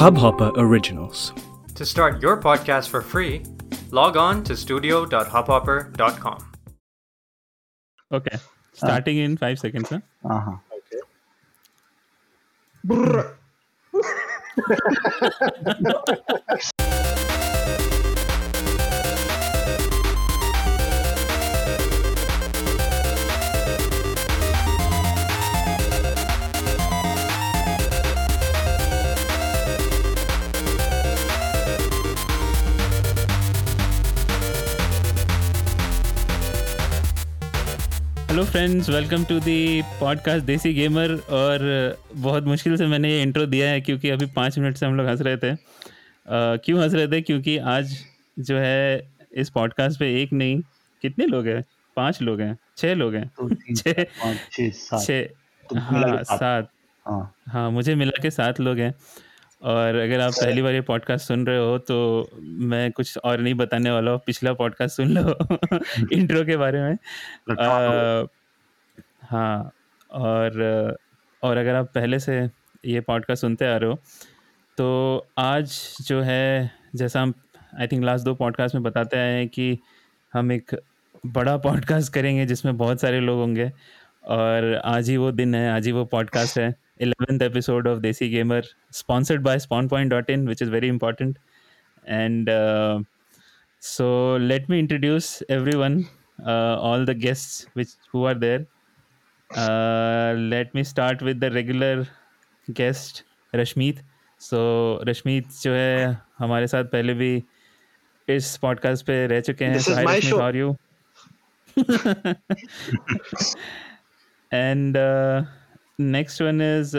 Hubhopper Originals. To start your podcast for free, log on to studio.hubhopper.com. Okay. Starting in 5 seconds, huh? Uh-huh. Okay. Brr. Hello friends, welcome to the podcast Desi gamer. और बहुत मुश्किल से मैंने ये intro दिया है क्योंकि अभी 5 मिनट से हम लोग हंस रहे थे। क्यों हंस रहे थे? क्योंकि आज जो है इस पॉडकास्ट पे एक नहीं, कितने लोग हैं? 5 लोग हैं, 6 लोग हैं, 7। हाँ, मुझे मिला के 7 लोग हैं। और अगर आप पहली बार ये पॉडकास्ट सुन रहे हो तो मैं कुछ और नहीं बताने वाला हूँ, पिछला पॉडकास्ट सुन लो इंट्रो के बारे में। हाँ, और अगर आप पहले से ये पॉडकास्ट सुनते आ रहे हो तो आज जो है, जैसा हम आई थिंक लास्ट 2 पॉडकास्ट में बताते आए हैं कि हम एक बड़ा पॉडकास्ट करेंगे जिसमें बहुत सारे लोग होंगे, और आज ही वो दिन है, आज ही वो पॉडकास्ट है। 11th episode of Desi Gamer, sponsored by SpawnPoint.in, which is very important. And so let me introduce everyone, all the guests who are there. Let me start with the regular guest, Rashmeet. So Rashmeet जो है हमारे साथ पहले भी इस podcast पे रह चुके हैं। This is my show. How are you? And next one is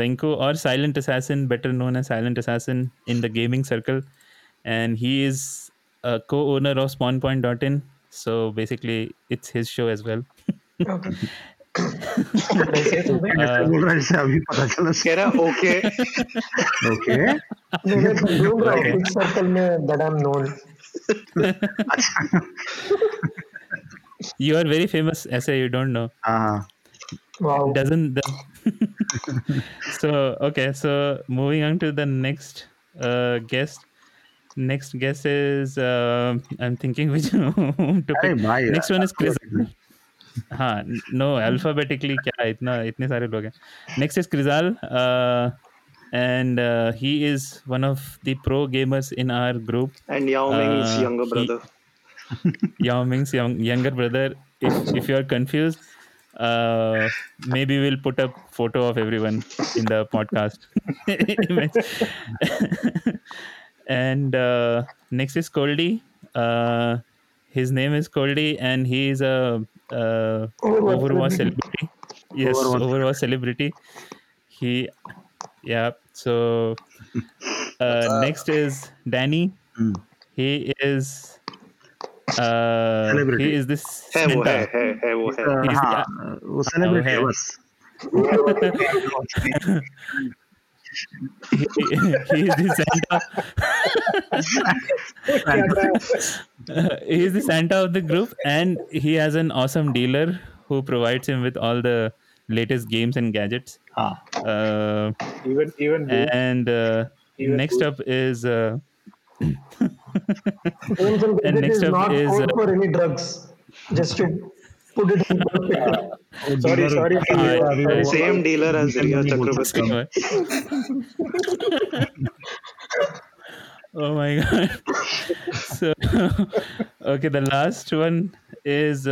Venko, or Silent Assassin, better known as Silent Assassin in the gaming circle, and he is a co-owner of SpawnPoint.in, so basically it's his show as well. Okay. Okay. Circle mein that I'm known. You are very famous, ऐसे you don't know. Wow. Doesn't the... So moving on to the next guest. Next guest is I'm thinking which to pick. Next one is Krizal. हाँ, no, alphabetically क्या इतने सारे लोग हैं. Next is Krizal, and he is one of the pro gamers in our group. And Yao Ming's younger brother. Younger brother. If you are confused. Maybe we'll put up photo of everyone in the podcast. And next is Koldy. His name is Koldy, and he is a Overwatch celebrity. Yes, Overwatch celebrity. He, yeah. So next is Danny. He is. He is this celebrity. He is the Santa. He is the Santa of the group, and he has an awesome dealer who provides him with all the latest games and gadgets. Even next up is. And next up is for any drugs, just to put it in perspective. Sorry. Same dealer as Riya Chakrabarti. Oh my god. So, okay, the last one is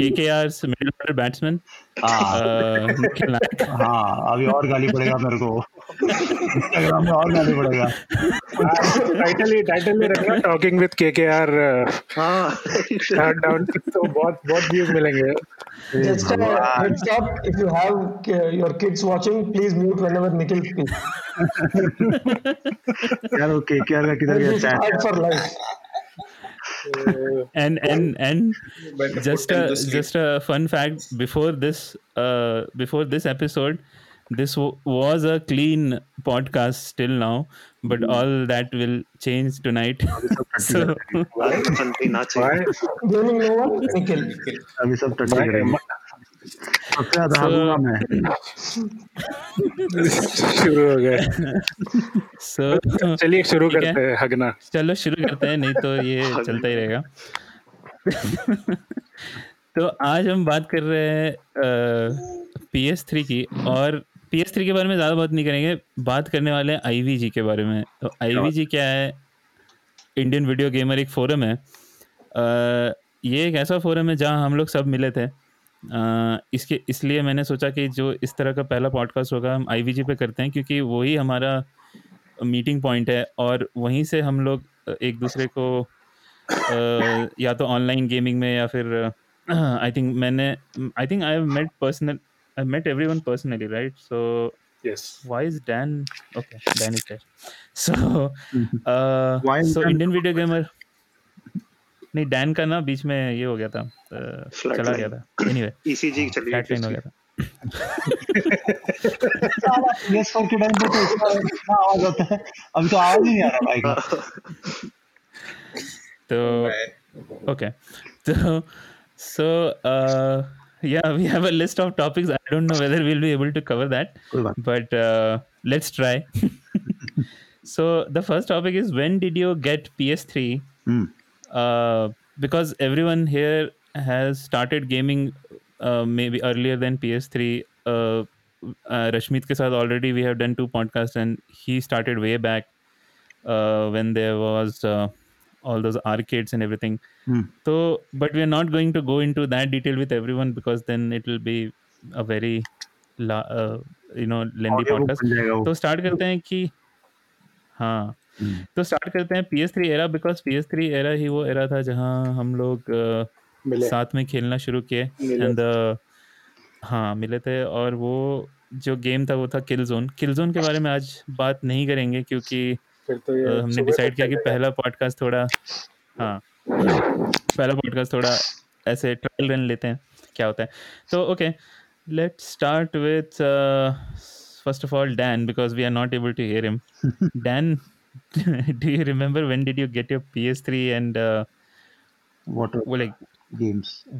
KKR's middle order batsman. अभी और गाली पड़ेगा मेरे को, Instagram में और गाली पड़ेगा। टाइटल ही रखना, टॉकिंग विद केकेआर। हाँ, डाउन तो बहुत व्यूज मिलेंगे। Just heads up, if you have your kids watching, please mute whenever Nikhil speaks. यार वो केकेआर का किधर गया chat? And just a fun fact, before this episode, this was a clean podcast till now, but all that will change tonight. So चलिए शुरू करते हैं हगना, चलो शुरू करते हैं, नहीं तो ये चलता ही रहेगा। तो आज हम बात कर रहे हैं PS3 की, और PS3 के बारे में ज़्यादा बात नहीं करेंगे, बात करने वाले हैं IVG के बारे में। तो IVG क्या है? इंडियन वीडियो गेमर एक फोरम है। ये एक ऐसा फोरम है जहाँ हम लोग सब मिले थे। इसके इसलिए मैंने सोचा कि जो इस तरह का पहला पॉडकास्ट होगा हम IVG पे करते हैं, क्योंकि वही हमारा मीटिंग पॉइंट है और वहीं से हम लोग एक दूसरे को या तो ऑनलाइन गेमिंग में या फिर I think I have met everyone personally, right? So yes. Why is Dan? Okay, Dan is there. So Indian video gamer. नहीं, Dan का ना बीच में ये हो गया था, चला गया था। Anyway, ECG चली गई, फ्लैटलाइन हो गया था। Yes, sir, किधर पे तो इतना आवाज आता है, अभी तो आवाज ही नहीं आ रहा भाई का। तो okay, तो So, we have a list of topics. I don't know whether we'll be able to cover that, but let's try. So, the first topic is, when did you get PS3? Because everyone here has started gaming maybe earlier than PS3. Rashmeet ke saath already we have done two podcasts, and he started way back when there was... all those arcades and everything. So, but we are not going to go into that detail with everyone, because then it will be a very lengthy podcast. So start karte hain ki तो start करते हैं PS3 era, because PS3 era ही वो era था जहाँ हम लोग साथ में खेलना शुरू किए, and मिले थे। और वो जो गेम था वो था किलजोन के बारे में आज बात नहीं करेंगे, क्योंकि तो हमने डिसाइड किया कि पहला पॉडकास्ट थोड़ा ऐसे ट्रायल रन लेते हैं क्या होता है। तो okay, let's start with first of all Dan, because we are not able to hear him. Dan, do you remember when did you get your PS3 and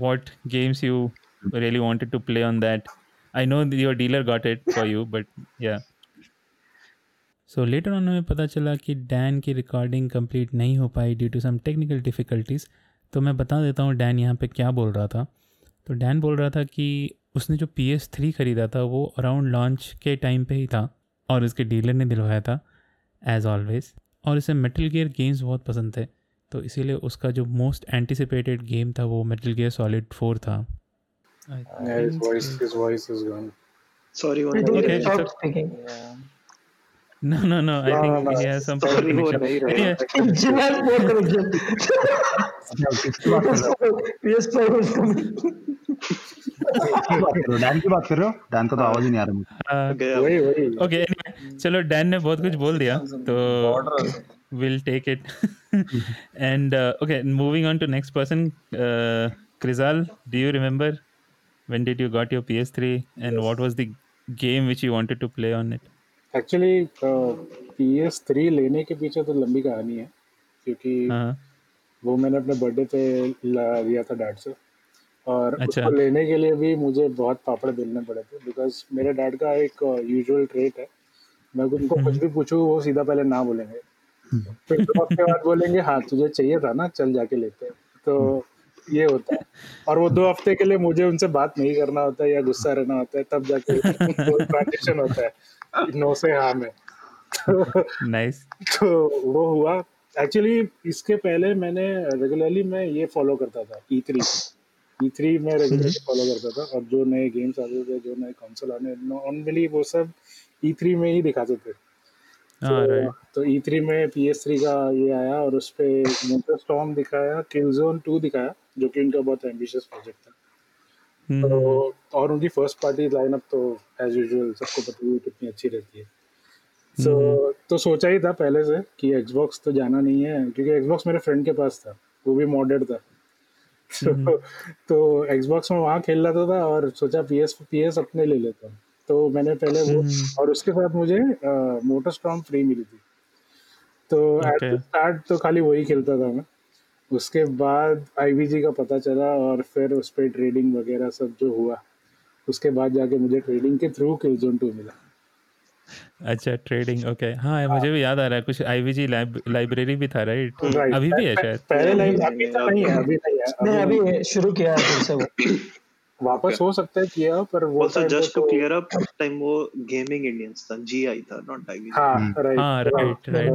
what games you really wanted to play on that? I know your dealer got it for you, but yeah. So later on हमें पता चला कि Dan की recording complete नहीं हो पाई due to some technical difficulties. तो मैं बता देता हूँ डैन यहाँ पे क्या बोल रहा था। तो डैन बोल रहा था कि उसने जो PS3 ख़रीदा था वो अराउंड लॉन्च के टाइम पे ही था, और उसके डीलर ने दिलवाया था एज़ ऑलवेज़, और इसे मेटल गियर गेम्स बहुत पसंद थे, तो इसीलिए उसका जो मोस्ट एंटिसिपेटेड गेम था वो मेटल गियर सॉलिड 4 था। No. I think he has some problem. Anyway, Dan का तो आवाज ही नहीं आ रहा है। Okay, चलो, डैन ने बहुत कुछ बोल दिया, तो we'll take it. And okay, moving on to next person, Krizal, do you remember when did you got your PS3 and what was the game which you wanted to play on it? Actually PS3 लेने के पीछे तो लंबी कहानी है, क्योंकि वो मैंने अपने बर्थडे पे लिया था डैड से, और उसको लेने के लिए भी मुझे बहुत पापड़ बेलने पड़े थे, बिकॉज मेरे डैड का एक यूजुअल ट्रेट है, मैं उनको कुछ भी पूछूँ वो सीधा पहले ना बोलेंगे, फिर तो उसके बाद बोलेंगे हाँ तुझे चाहिए था ना, चल जाके लेते हैं। तो ये होता है, और वो 2 हफ्ते के लिए मुझे उनसे बात नहीं करना होता है या गुस्सा रहना होता है, तब जाके ट्रांजेक्शन होता है नो से हाँ में। नाइस। तो वो हुआ। एक्चुअली इसके पहले मैं रेगुलरली ये फॉलो करता था, E3 मैं रेगुलरली फॉलो करता था, और जो नए गेम्स आते थे, जो नए कंसोल आने, नॉर्मली वो सब E3 में ही दिखाते थे। तो E3 में PS3 का ये आया, और उस पे MotorStorm दिखाया, Killzone 2 दिखाया, जो कि उनका बहुत एम्बिशियस प्रोजेक्ट था। तो और उनकी फर्स्ट पार्टी लाइनअप तो एज यूजुअल सबको पता ही है कितनी अच्छी रहती है। तो सोचा ही था पहले से कि Xbox तो जाना नहीं है, क्योंकि Xbox मेरे फ्रेंड के पास था, वो भी मॉडेड था। तो Xbox में वहाँ खेल रहा था, और सोचा PS अपने ले लेता हूँ। तो मैंने पहले वो, और उसके साथ मुझे MotorStorm फ्री मिली थी, तो एट द स्टार्ट तो खाली वही खेलता था मैं। उसके बाद IVG का पता चला, और फिर उस पर ट्रेडिंग वगैरह सब जो हुआ उसके बाद जाके मुझे ट्रेडिंग के थ्रू किलजोन 2 मिला। अच्छा ट्रेडिंग, ओके हाँ मुझे भी याद आ रहा है कुछ आईवीजी लाइब्रेरी भी था राइट, अभी भी है शायद। पहले नहीं है, अभी नहीं है, नहीं अभी शुरू किया है फिर से वापस हो सकता है किया, पर वो just to clear up time वो गेमिंग इंडियंस था, जीआई था नॉट आईवीजी। हां राइट राइट राइट।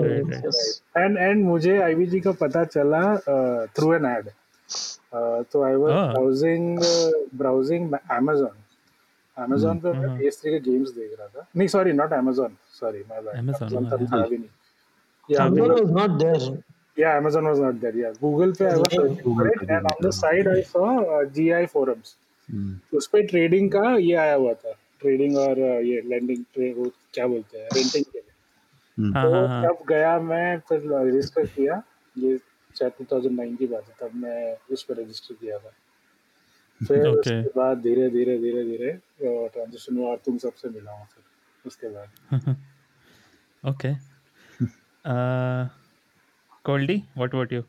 एंड मुझे आईवीजी का पता चला थ्रू एन ऐड, तो आई वाज ब्राउजिंग Amazon पे मैं PS3 के गेम्स देख रहा था। नहीं sorry not Amazon, sorry my bad, Amazon तब था भी नहीं, या Amazon वाज नॉट देयर, या Amazon वाज नॉट देयर, या Google पे I was searching and on the side I saw GI forums, उस पे ट्रेडिंग का ये आया हुआ था, ट्रेडिंग और ये लैंडिंग ट्रेड क्या बोलते हैं, रेंटिंग के लिए। तो तब गया मैं, फिर रजिस्टर किया, ये 2009 की बात है, तब मैं उस पे रजिस्टर किया था। फिर उसके बाद धीरे धीरे ट्रांजिशन हुआ और तुम सबसे मिला हूँ फिर उसके बाद। Okay Coldy what about you?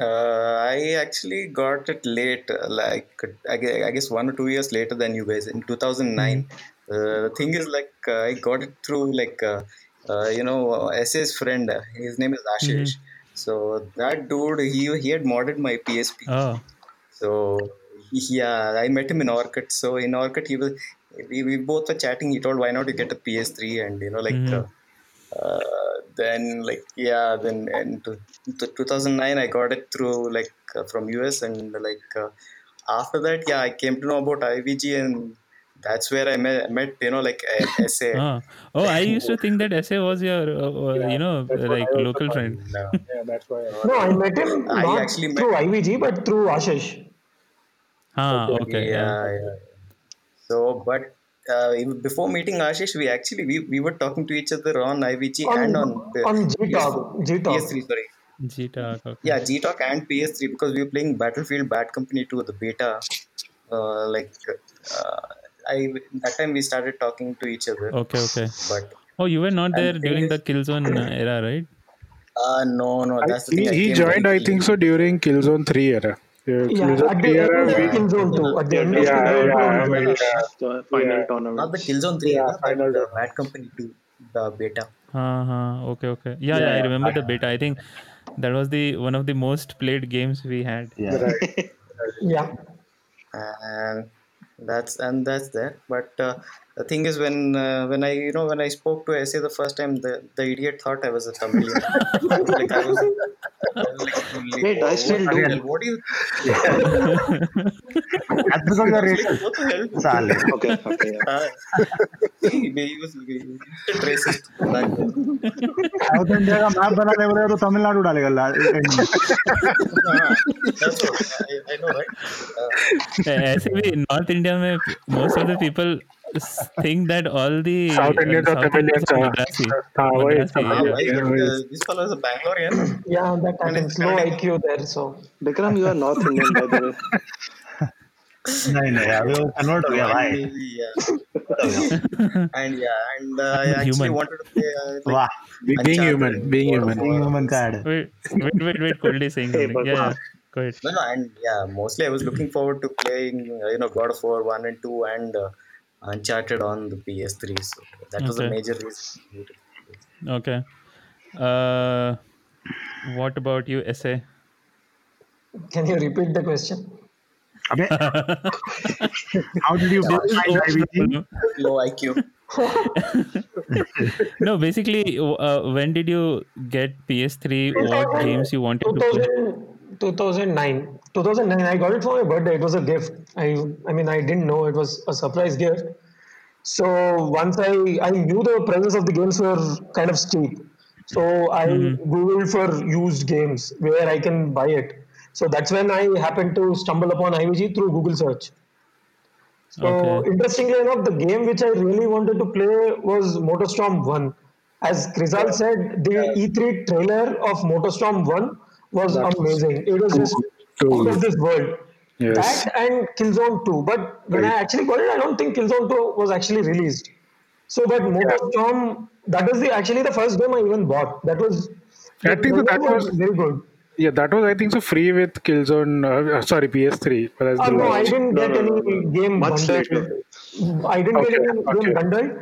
I actually got it late, like I guess 1 or 2 years later than you guys in 2009. The thing is like I got it through like you know SA's friend, his name is Ashish. So that dude he had modded my PSP. So yeah, I met him in Orkut. So in Orkut, we both were chatting. He told, "Why not you get a PS3?" And you know, like then like yeah, then in 2009, I got it through like from US, and like after that, yeah, I came to know about IVG, and that's where I met you know like SA. Oh, I used to think that SA was your yeah, you know like local friend. Yeah, that's why. No, I met him. I actually met through IVG, but through Ashish. Okay. Yeah. So, but before meeting Ashish, we were talking to each other on IVG and on G-Talk. PS3, sorry. G-Talk, okay. Yeah, G-Talk and PS3, because we were playing Battlefield Bad Company 2, the beta. That time we started talking to each other. Okay. But you were not there during the Killzone era, right? No, that's the thing. He joined, I think so, during Killzone 3 era. That's there. But the thing is, when I spoke to SA the first time, the idiot thought I was a Tamil. Like I was like, wait, I still do. What do you? At the time, racist. Okay. He was racist. South India का map बनाने वाले तो Tamil Nadu डालेगा लाल. That's all. I know, right? ऐसे भी North India में most of the people think that all the South Indians are Tamilians. This fellow is a Bangalorean. Yeah, that kind of low IQ there. So, Vikram, you are North Indian by the way. No, we will convert to Hawaii. And I actually wanted to play. Wow, being human card. Wait, Koldy saying something. Yeah. No, and yeah, mostly I was looking forward to playing, God of War 1 and 2 and Uncharted on the PS3. So that was a major reason. Okay. What about you, SA? Can you repeat the question? How did you find IVG? Low IQ. No, basically, when did you get PS3? What games you wanted to play? 2009 I got it for my birthday. It was a gift. I mean, I didn't know it was a surprise gift. So once I knew the prices of the games were kind of steep, so I googled for used games where I can buy it. So that's when I happened to stumble upon IVG through Google search. So interestingly enough, the game which I really wanted to play was MotorStorm 1. As Krizal said, the E3 trailer of MotorStorm 1 was that amazing. It was just out of this world. Yes. That and Killzone 2. But when I actually got it, I don't think Killzone 2 was actually released. So, but MotorStorm, that was actually the first game I even bought. That was very good. Yeah, that was, I think, so free with Killzone, sorry, PS3. But that's no, I didn't get any game bundled. I didn't get any game bundled.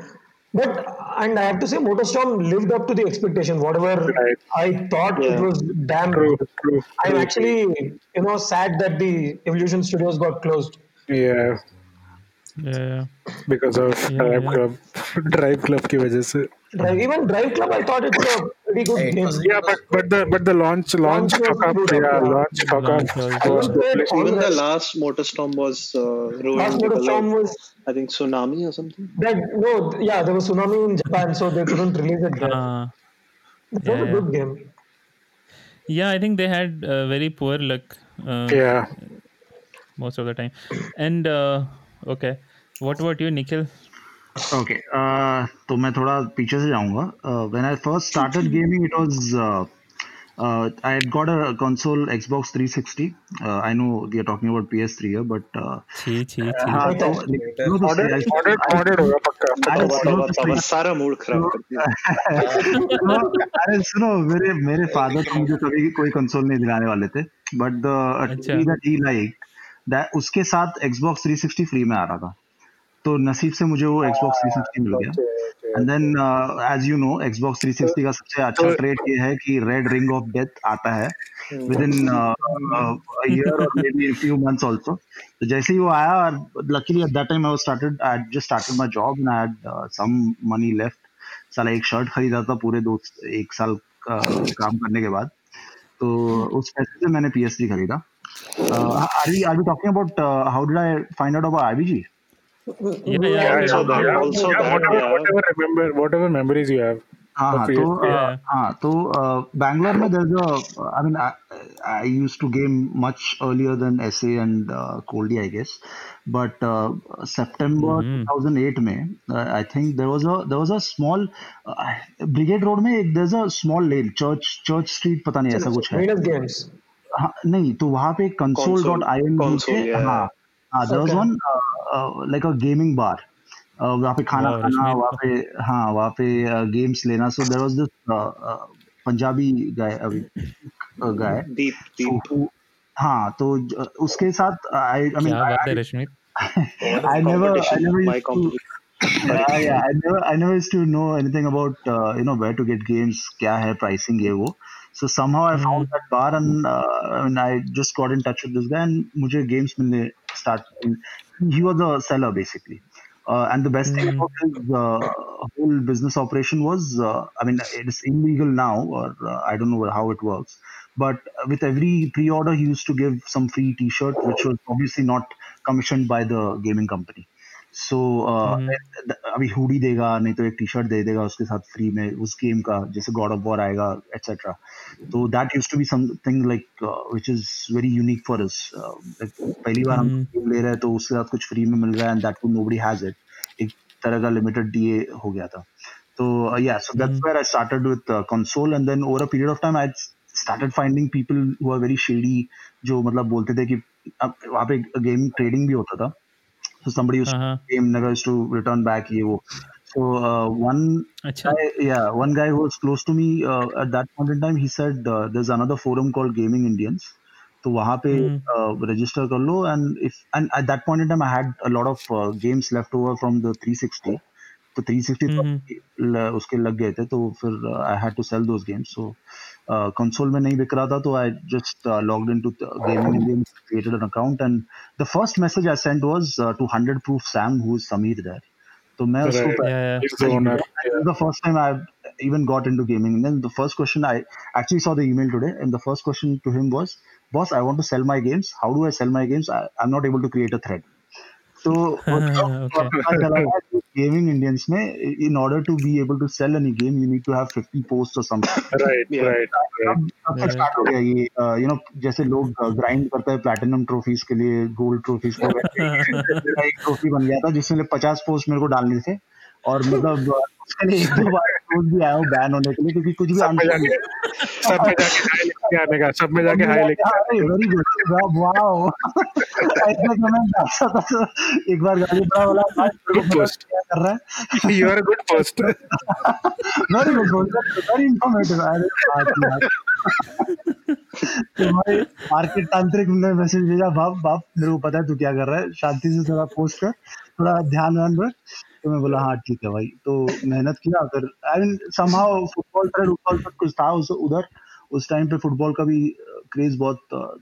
But, and I have to say, MotorStorm lived up to the expectation, whatever I thought it was damn good. I'm actually, you know, sad that the Evolution Studios got closed. Yeah. Yeah. Because of DriveClub. DriveClub ki wajah se. Even DriveClub, I thought it's a pretty good game. Yeah, but the launch fuck-up. Yeah, launch fuck-up. Even the last MotorStorm was ruined. Last MotorStorm was... I think tsunami or something? There was tsunami in Japan, so they couldn't release it there. It was a good game. Yeah, I think they had very poor luck. Most of the time. And, okay, what about you, Nikhil? Okay, तो मैं थोड़ा पीछे से जाऊँगा. When I first started gaming, it was... I had got a console Xbox 360. I know they are talking about PS3 here, but... मेरे father तो मुझे कभी कोई console नहीं दिलाने वाले थे. But the TV that he liked, उसके साथ Xbox 360 फ्री में आ रहा था, तो नसीब से मुझे वो Xbox 360 मिल गया. And then as you know, Xbox 360 का सबसे अच्छा ट्रेट ये है कि रेड रिंग ऑफ डेथ आता है विद इन अ ईयर और maybe a few months also. तो जैसे ही वो आया, और luckily at that time I had just started my job and I had some money left. साला एक शर्ट खरीदा था पूरे 1 साल काम करने के बाद, तो उस पैसे से मैंने PS3 खरीदा. Are we talking about how did I find out about IVG? Whatever memories you have. So Bangalore mein there's a, I mean, I used to game much earlier than SA and Koldy, I guess. But September 2008 mein, I think there was a small Brigade Road mein, there's a small lane, Church Street, pata nahi aisa kuch hai. Minus games. नहीं, तो वहाँ पे console.in के there was one like a gaming bar, वहाँ पे खाना वहाँ पे games लेना. So there was this Punjabi guy deep तो उसके साथ I never used to know anything about where to get games, क्या है pricing ये वो. So somehow I found that bar and I just got in touch with this guy and mujhe games milne start. He was a seller basically. And the best thing about his whole business operation was, it's illegal now or I don't know how it works. But with every pre-order, he used to give some free t-shirt, which was obviously not commissioned by the gaming company. So अभी hoodie देगा, नहीं तो एक T shirt दे देगा उसके साथ free में उस गेम का, जैसे गॉड ऑफ वॉर आएगा एटसेट्रा. तो that used to be something like which is very unique for us. पहली बार हम गेम ले रहे हैं तो उसके साथ कुछ फ्री में मिल रहा है, and that nobody has it. एक तरह का लिमिटेड ये हो गया था. तो yeah, so that's where I started with console. And then over a period of time I started finding people who are very shady, जो मतलब बोलते थे कि वहाँ पे गेम ट्रेडिंग भी होता था. So somebody used to game, never used to return back. So one guy who was close to me at that point in time, he said, there's another forum called Gaming Indians. So wahan pe register kar lo. And at that point in time, I had a lot of games left over from the 360. So 360 uske lag gaye the. So fir I had to sell those games. So console mein nahi bik raha tha, so I just logged into Gaming Indians, created an account, and the first message I sent was to 100 Proof Sam, who is Sameer there. So main usko the first time I even got into gaming. And then the first question, I actually saw the email today, and the first question to him was, boss, I want to sell my games. How do I sell my games? I'm not able to create a thread. So Gaming Indians mein, in order to be able to sell any game, you need to have 50 posts or something. Right. Start हो गया ये, जैसे लोग grind करते हैं platinum trophies के लिए, gold trophies को. एक trophy बन गया था जिसमें 50 posts मेरे को डालने थे, और मतलब उसके लिए एक दो बार फोन भी आया बैन होने के लिए क्योंकि कुछ भी सब में जाके हाई लिख एक बार गाड़ी बड़ा वाला कर रहा है you are good post very good very informative market तांत्रिक ने मैसेज भेजा बाप मेरे को पता है तू क्या कर रहा है शांति से थोड़ा पोस्ट कर थोड़ा ध्यान रख तो मैं बोला हाँ ठीक है भाई तो मेहनत किया अगर somehow फुटबॉल पर कुछ था उधर उस टाइम पे फुटबॉल का भी क्रेज बहुत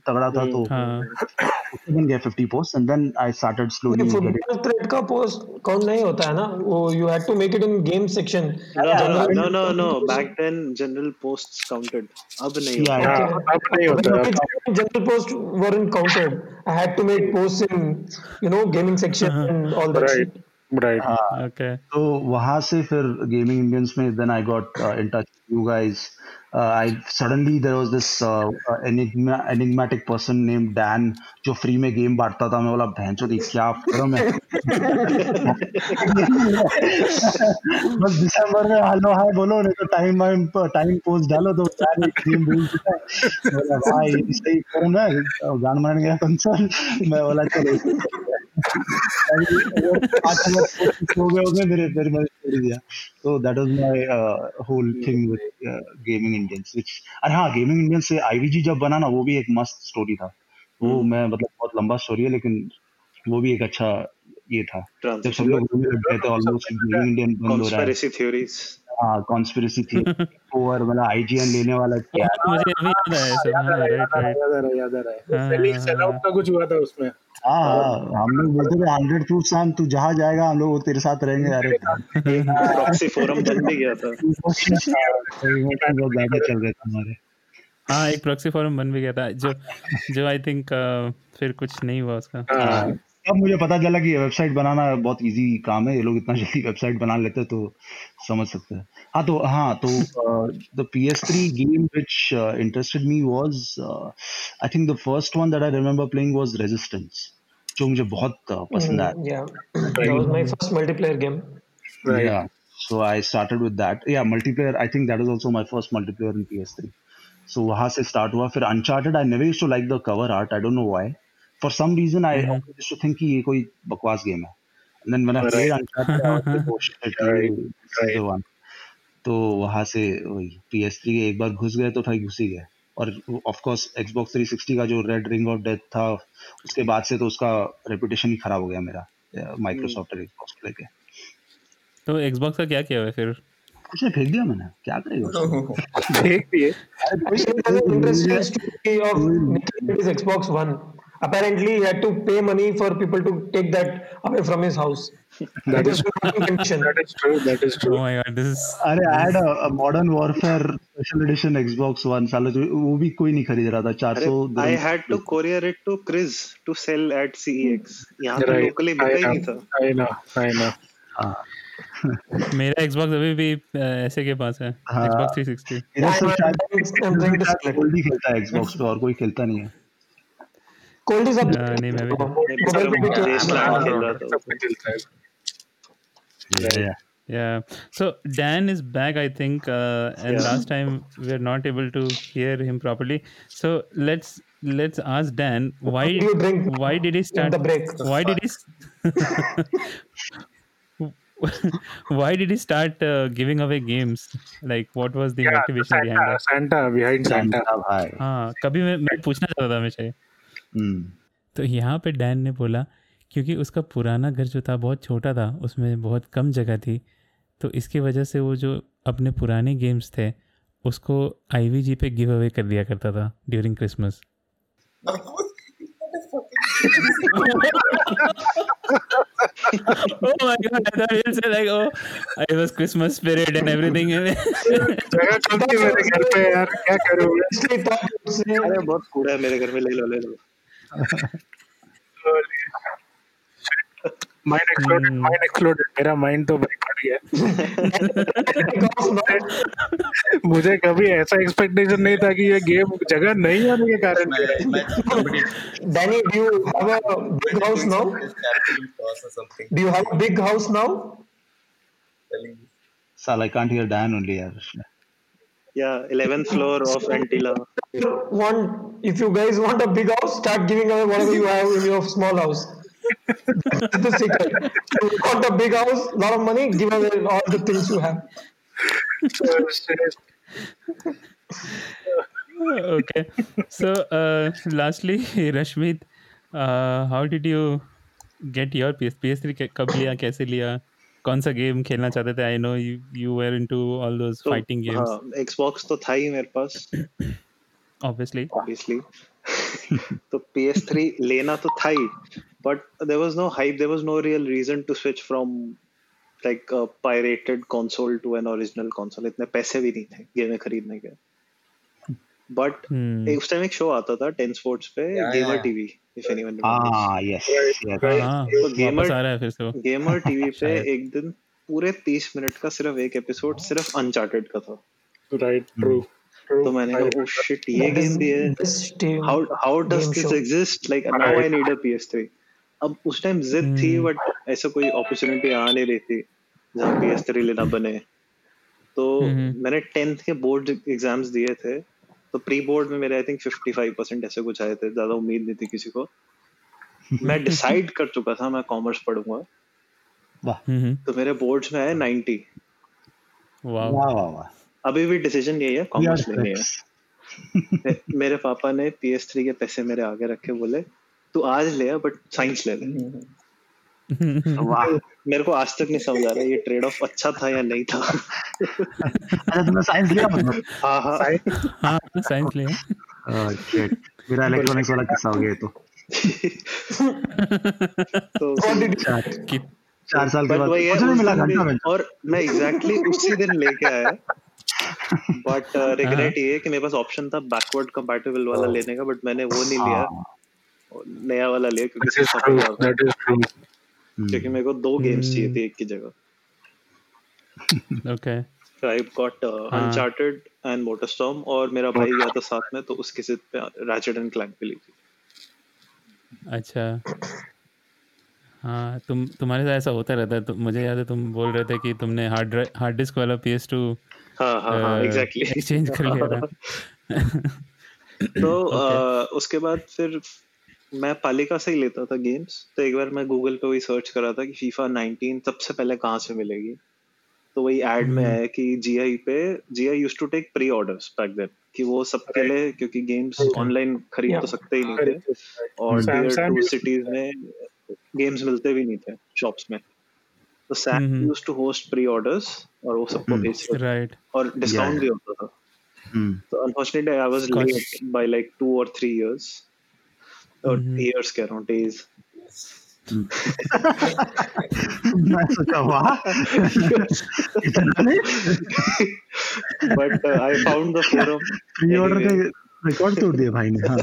तगड़ा था तो even get 50 posts and then I started slowly football thread का post count नहीं होता है ना वो you had to make it in game section no back then general posts counted अब नहीं होता general posts weren't counted I had to make posts in you know gaming section and all that right okay तो वहाँ से फिर gaming Indians में then I got in touch with you guys I suddenly there was this enigmatic person named Dan जो free में game बांटता था मैं बोला भैंचो ये क्या फर्म है बस दिसंबर में हेलो हाय बोलो नहीं तो टाइम पोस्ट डालो तो सारी गेम बोल देता है बोला भाई सही फर्म है जान मान गया कंसर्न मैं बोला चलो So that was my whole thing with Gaming Indians. और हाँ Gaming Indians से IVG जब बना ना वो भी एक मस्त story था वो मैं मतलब बहुत लंबा story है लेकिन वो भी एक अच्छा ये था जब सब लोग बैठे थे almost Gaming Indian बंद हो रहा है conspiracy theories हाँ conspiracy theory और मतलब IGN लेने वाला क्या मुझे याद आ रहा है कुछ हुआ था उसमें हम लोग बोलते थे 100% तू जहाँ जाएगा हम लोग तेरे साथ रहेंगे अरे प्रॉक्सी फोरम बंद ही गया था बहुत ज्यादा चल रहे थे हमारे हाँ एक प्रॉक्सी फोरम बन भी गया था जो आई थिंक फिर कुछ नहीं हुआ उसका अब मुझे पता चला कि वेबसाइट बनाना बहुत इजी काम है ये लोग इतना जल्दी वेबसाइट बना लेते हैं तो समझ सकते हैं हाँ तो the PS3 game which interested me was I think the first one that I remember playing was Resistance जो मुझे बहुत पसंद आया that was my first multiplayer game right yeah so I started with that yeah multiplayer I think that was also my first multiplayer in PS3 so वहाँ से start हुआ फिर Uncharted I never used to like the cover art I don't know why For some reason, I used to think कि ये कोई बकवास game है. And then when I played Uncharted, I was like, "Oh, this is one." तो वहाँ से PS3 के एक बार घुस गए तो फिर घुस ही गए. और of course, Xbox 360 का जो Red Ring of Death था, उसके बाद से तो उसका रेपुटेशन ही खराब हो गया मेरा Microsoft और Xbox को लेके. तो Xbox का क्या किया हुआ है फिर? कुछ नहीं फेंक दिया मैंने क्या करेगा? फेंक दिए. Apparently, he had to pay money for people to take that away from his house. That is true. Oh my God, this is... I had a Modern Warfare Special Edition Xbox One. वो भी कोई नहीं खरीद रहा था. 400. I had to courier it to Chris to sell at CEX. यहाँ पे locally बिका ही नहीं था. I know. मेरा Xbox अभी भी ऐसे के पास है. Xbox 360. कोल्डी खेलता है Xbox पे और कोई खेलता नहीं है. कोल्डी सब नहीं मैं भी सब खेल रहा था so Dan is back I think and last time we were not able to hear him properly so let's ask Dan why did he start the break why did he start giving away games like what was the motivation behind that Santa bhai हाँ कभी मैं पूछना चाहता था हमेशा तो यहाँ पे डैन ने बोला क्योंकि उसका पुराना घर जो था बहुत छोटा था उसमें बहुत कम जगह थी तो इसकी वजह से वो जो अपने पुराने गेम्स थे उसको आईवीजी पे गिव अवे कर दिया करता था during Christmas Oh my God! I thought you'd say like, "Oh, it was Christmas spirit and everything." जगह चलती है मेरे घर पे यार क्या करूँगा? अरे बहुत कूड़ा है मेरे घर में ले लो. Mind exploded. मेरा mind तो भाई फट गया. मुझे कभी ऐसा expectation नहीं था कि ये game जगह नहीं आने के कारण. Danny, do you have a big house now? Do you have a big house now? Sal, I can't hear Dan only. Yeah, 11th floor of Antilla. If you guys want a big house, start giving away whatever you have in your small house. That's the secret. You got a big house, a lot of money, give away all the things you have. Okay. So, lastly, Rashmeet, how did you get your PS3? कब लिया, कैसे लिया? कौन सा game खेलना चाहते थे? I know you were into all those fighting games. हाँ, Xbox तो था ही मेरे पास. Obviously. तो PS3 लेना तो था ही, but there was no hype, there was no real reason to switch from like a pirated console to an original console. इतने पैसे भी नहीं थे गेम खरीदने के. But उस टाइम एक शो आता था 10 Sports पे, Gamer TV, if anyone remembers. Yes. Gamer TV पे एक दिन पूरे 30 मिनट का सिर्फ एक एपिसोड सिर्फ Uncharted का था. Right, true. तो मैंने कहा, oh shit, ये गेम भी है. How does this exist? Like now I need a PS3. अब उस टाइम जिद थी, but ऐसा कोई opportunity आ नहीं रही थी जहाँ PS3 लेना बने. तो मैंने 10th के board exams दिए थे. तो प्री बोर्ड में मेरे आई थिंक 55% ऐसे कुछ आए थे, ज्यादा उम्मीद नहीं थी किसी को. मैं डिसाइड कर चुका था मैं कॉमर्स पढ़ूंगा. तो मेरे बोर्ड्स में आए 90. वाह. अभी भी डिसीजन यही है, कॉमर्स लेनी है. मेरे पापा ने PS3 के पैसे मेरे आगे रखे, बोले तू आज ले बट साइंस ले ले. मेरे को आज तक नहीं समझ आ रहा ये ट्रेड ऑफ अच्छा था या नहीं था. अच्छा, तुमने साइंस लिया? हाँ, साइंस लिया. शिट, मेरा इलेक्ट्रॉनिक्स वाला किस्सा हो गया. तो 4 साल के बाद, और मैं एग्जैक्टली उसी दिन लेके आया. बट रिग्रेट ये है कि मेरे पास ऑप्शन था बैकवर्ड कंपैटिबल वाला लेने का, बट मैंने वो नहीं लिया, नया वाला लिया क्योंकि मेरे को 2 गेम्स चाहिए थे एक की जगह. Okay, so I got Uncharted and MotorStorm, और मेरा भाई गया था साथ में, तो उसके साथ पे Ratchet एंड Clank पे ली थी. अच्छा, हाँ, तुम्हारे साथ ऐसा होता रहता है. मुझे याद है तुम बोल रहे थे कि तुमने हार्ड डिस्क वाला PS2 एग्जैक्टली एक्सचेंज कर लिया था. तो उसके बाद फिर मैं पालिका से ही लेता था गेम्स. तो एक बार मैं गूगल पे वही सर्च कर रहा था कि FIFA 19 सबसे पहले कहाँ से मिलेगी. तो वही ऐड में है कि GI पे, GI used to take pre-orders back then, कि वो सबके लिए, क्योंकि गेम्स ऑनलाइन खरीद तो सकते ही नहीं थे, और tier 2 सिटीज में गेम्स मिलते भी नहीं थे शॉप्स में. तो Sam used to host pre-orders और वो सबको भेजते थे, और डिस्काउंट भी होता था. So unfortunately I was late by like 2 or 3 years. years कह रहा हूँ, days. मैं सोचा वाह इतना नहीं, but I found the forum. Pre-order का record तोड़ दिया भाई ने. हाँ.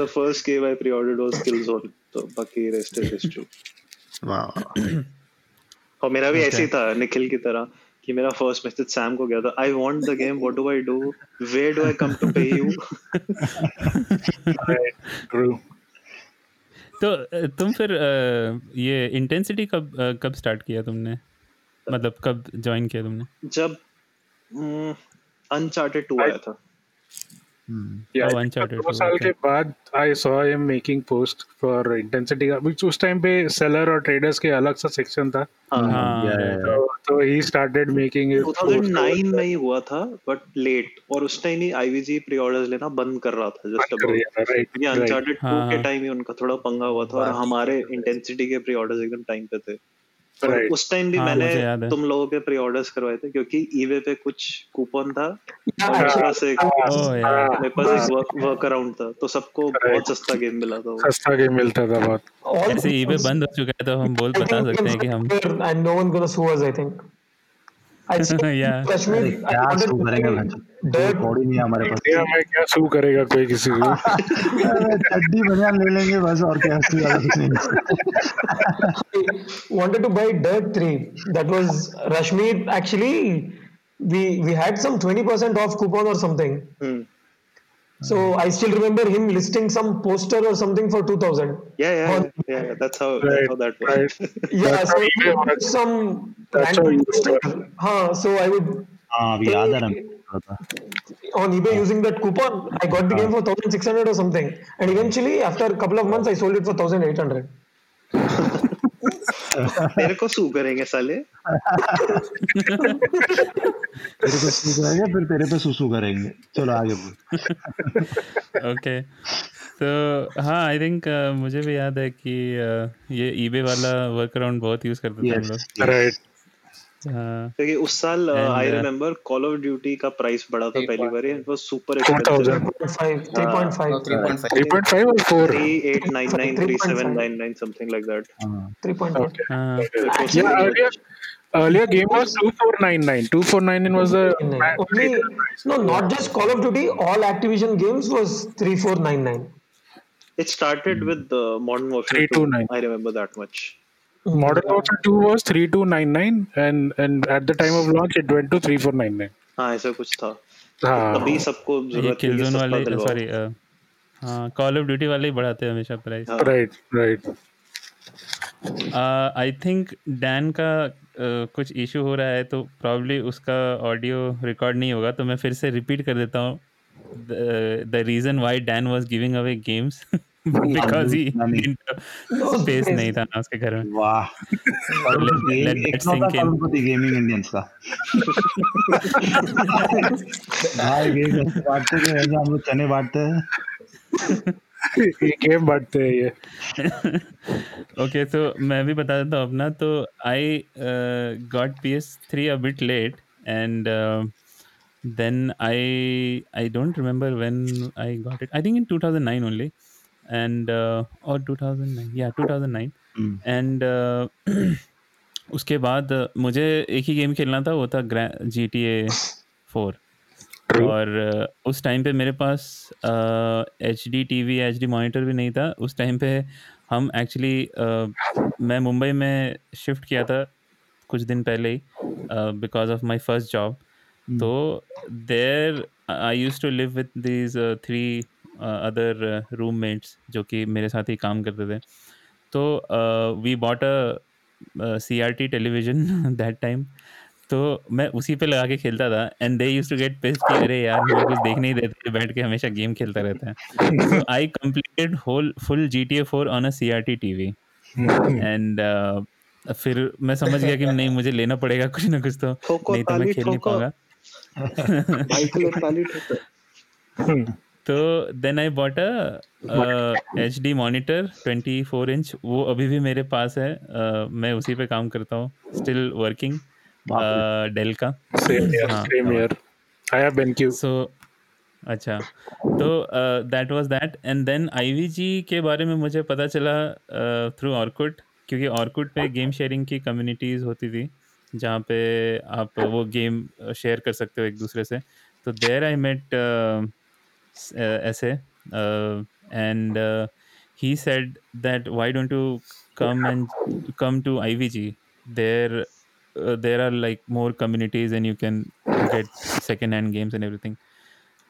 The first game I pre-ordered was Killzone. तो बाकी rest is history. वाह. और मेरा भी ऐसे ही था निखिल की तरह, कि मेरा फर्स्ट मैसेज सैम को गया था, I want the game, what do I do, where do I come to pay you. True. तो तुम फिर ये इंटेंसिटी कब स्टार्ट किया तुमने, मतलब कब ज्वाइन किया तुमने? जब Uncharted 2 आया था. या Uncharted 2 साल के बाद I saw him making post for intensity. उस टाइम पे सेलर और ट्रेडर्स के अलग सा सेक्शन था. तो he started making it. 2009 में ही हुआ था, but late, और उस टाइम ही IVG pre-orders लेना बंद कर रहा था just about. ये Uncharted 2 के टाइम ही उनका थोड़ा पंगा हुआ था, और हमारे इंटेंसिटी के pre-orders एकदम टाइम पे थे. Right. उस टाइम भी मैंने तुम लोगों के pre-orders करवाए थे, क्योंकि eBay पे कुछ coupon था, और मेरे पास एक workaround था, तो सबको बहुत सस्ता गेम मिला था. सस्ता गेम मिलता था बहुत. ऐसे eBay बंद हो चुका है, तो हम बोल बता सकते हैं कि हम and no one gonna sue us, I think. Rashmeet, actually, we had some 20% off coupon or something. So I still remember him listing some poster or something for 2000. Yeah. That's how that worked. So I would. On eBay using that coupon, I got the game for 1,600 or something, and eventually after a couple of months I sold it for 1,800. तेरे को सू करेंगे साले, तेरे को सू करेंगे फिर तेरे पे सू करेंगे. चलो आगे बोल. ओके तो हाँ, आई थिंक मुझे भी याद है कि ये eBay वाला वर्क अराउंड बहुत यूज करते थे हम लोग, राइट. क्योंकि उस साल I remember Call of Duty का प्राइस बढ़ा था पहली बार, इट वाज सुपर एक्सपेंसिव. 3.5 और 4 3899 3799 something like that. 3.5 earlier game was 2499. 2499 was the only, no, not just Call of Duty, all Activision games was 3499. It started with the Modern Warfare 2, I remember that much. Modern Warfare 2 was 3299 and at the time of launch it went to 3499. हां ऐसा कुछ था. अभी सबको जरूरत है. किलजोन वाले, sorry, हां कॉल ऑफ ड्यूटी वाले ही बढ़ाते हैं हमेशा price. Right. I think Dan का कुछ इशू हो रहा है तो प्रोबब्ली उसका ऑडियो रिकॉर्ड नहीं होगा, तो मैं फिर से रिपीट कर देता हूं the reason why Dan was giving away games. Because he space नहीं था ना उसके घर में. वाह, गेमिंग इंडियंस का हम लोग चने बांटते हैं, गेम बांटते हैं ये. ओके तो मैं भी बता देता हूँ अपना. तो I got PS3 a bit late and then I don't remember when I got it. I think in 2009 only, and or 2009, yeah 2009. And उसके बाद मुझे एक ही गेम खेलना था, वो था GTA 4. और उस टाइम पे मेरे पास HD TV, HD monitor भी नहीं था उस टाइम पे. हम एक्चुअली मैं मुंबई में शिफ्ट किया था कुछ दिन पहले ही because of my first job. So there I used to live with these three other roommates जो कि मेरे साथ ही काम करते थे. तो we bought a CRT television that time. तो मैं उसी पे लगा के खेलता था and they used to get pissed कि अरे यार मुझे कुछ देखने ही देते, बैठ के हमेशा गेम खेलता रहता है. So I completed full GTA 4 on a CRT TV. And फिर मैं समझ गया कि नहीं, मुझे लेना पड़ेगा कुछ ना कुछ, तो नहीं तो मैं खेल नहीं पाऊंगा. तो then I bought a HD monitor 24 inch. वो अभी भी मेरे पास है, मैं उसी पे काम करता हूँ, स्टिल वर्किंग, डेल का. अच्छा तो that was that. And then IVG के बारे में मुझे पता चला थ्रू Orkut, क्योंकि Orkut पे गेम शेयरिंग की कम्युनिटीज़ होती थी जहाँ पे आप वो गेम शेयर कर सकते हो एक दूसरे से. तो देयर आई मेट ऐसे and he said that why don't you come to IVG, there are like more communities and you can get second hand games and everything.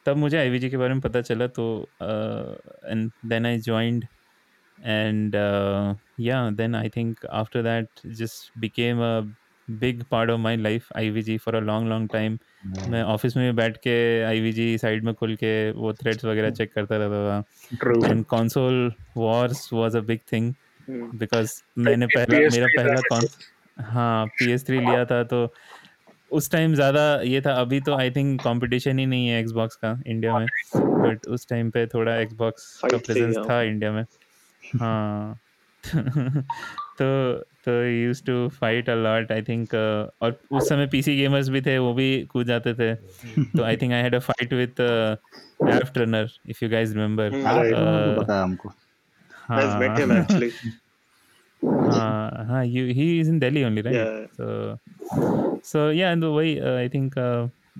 तब मुझे IVG के बारे में पता चला. तो and then I joined. And yeah, then I think after that just became a big part of my life, IVG for a long time. मैं office में बैठ के IVG साइड में खोल के वो थ्रेड्स वगैरह चेक करता रहता था. And console wars was a big thing because मैंने मेरा पहला PS3 लिया था. तो उस टाइम ज़्यादा ये था, अभी तो आई थिंक कंपटीशन ही नहीं है Xbox का इंडिया में, बट उस टाइम पे थोड़ा Xbox का प्रेजेंस था इंडिया में. हाँ तो use to fight a lot I think. और उस समय PC गेमर्स भी थे, वो भी कूद जाते थे. तो I think I had a fight with F runner, if you guys remember. बताया हमको. I met him actually. हाँ, he is in Delhi only, right? So yeah, and वही आई थिंक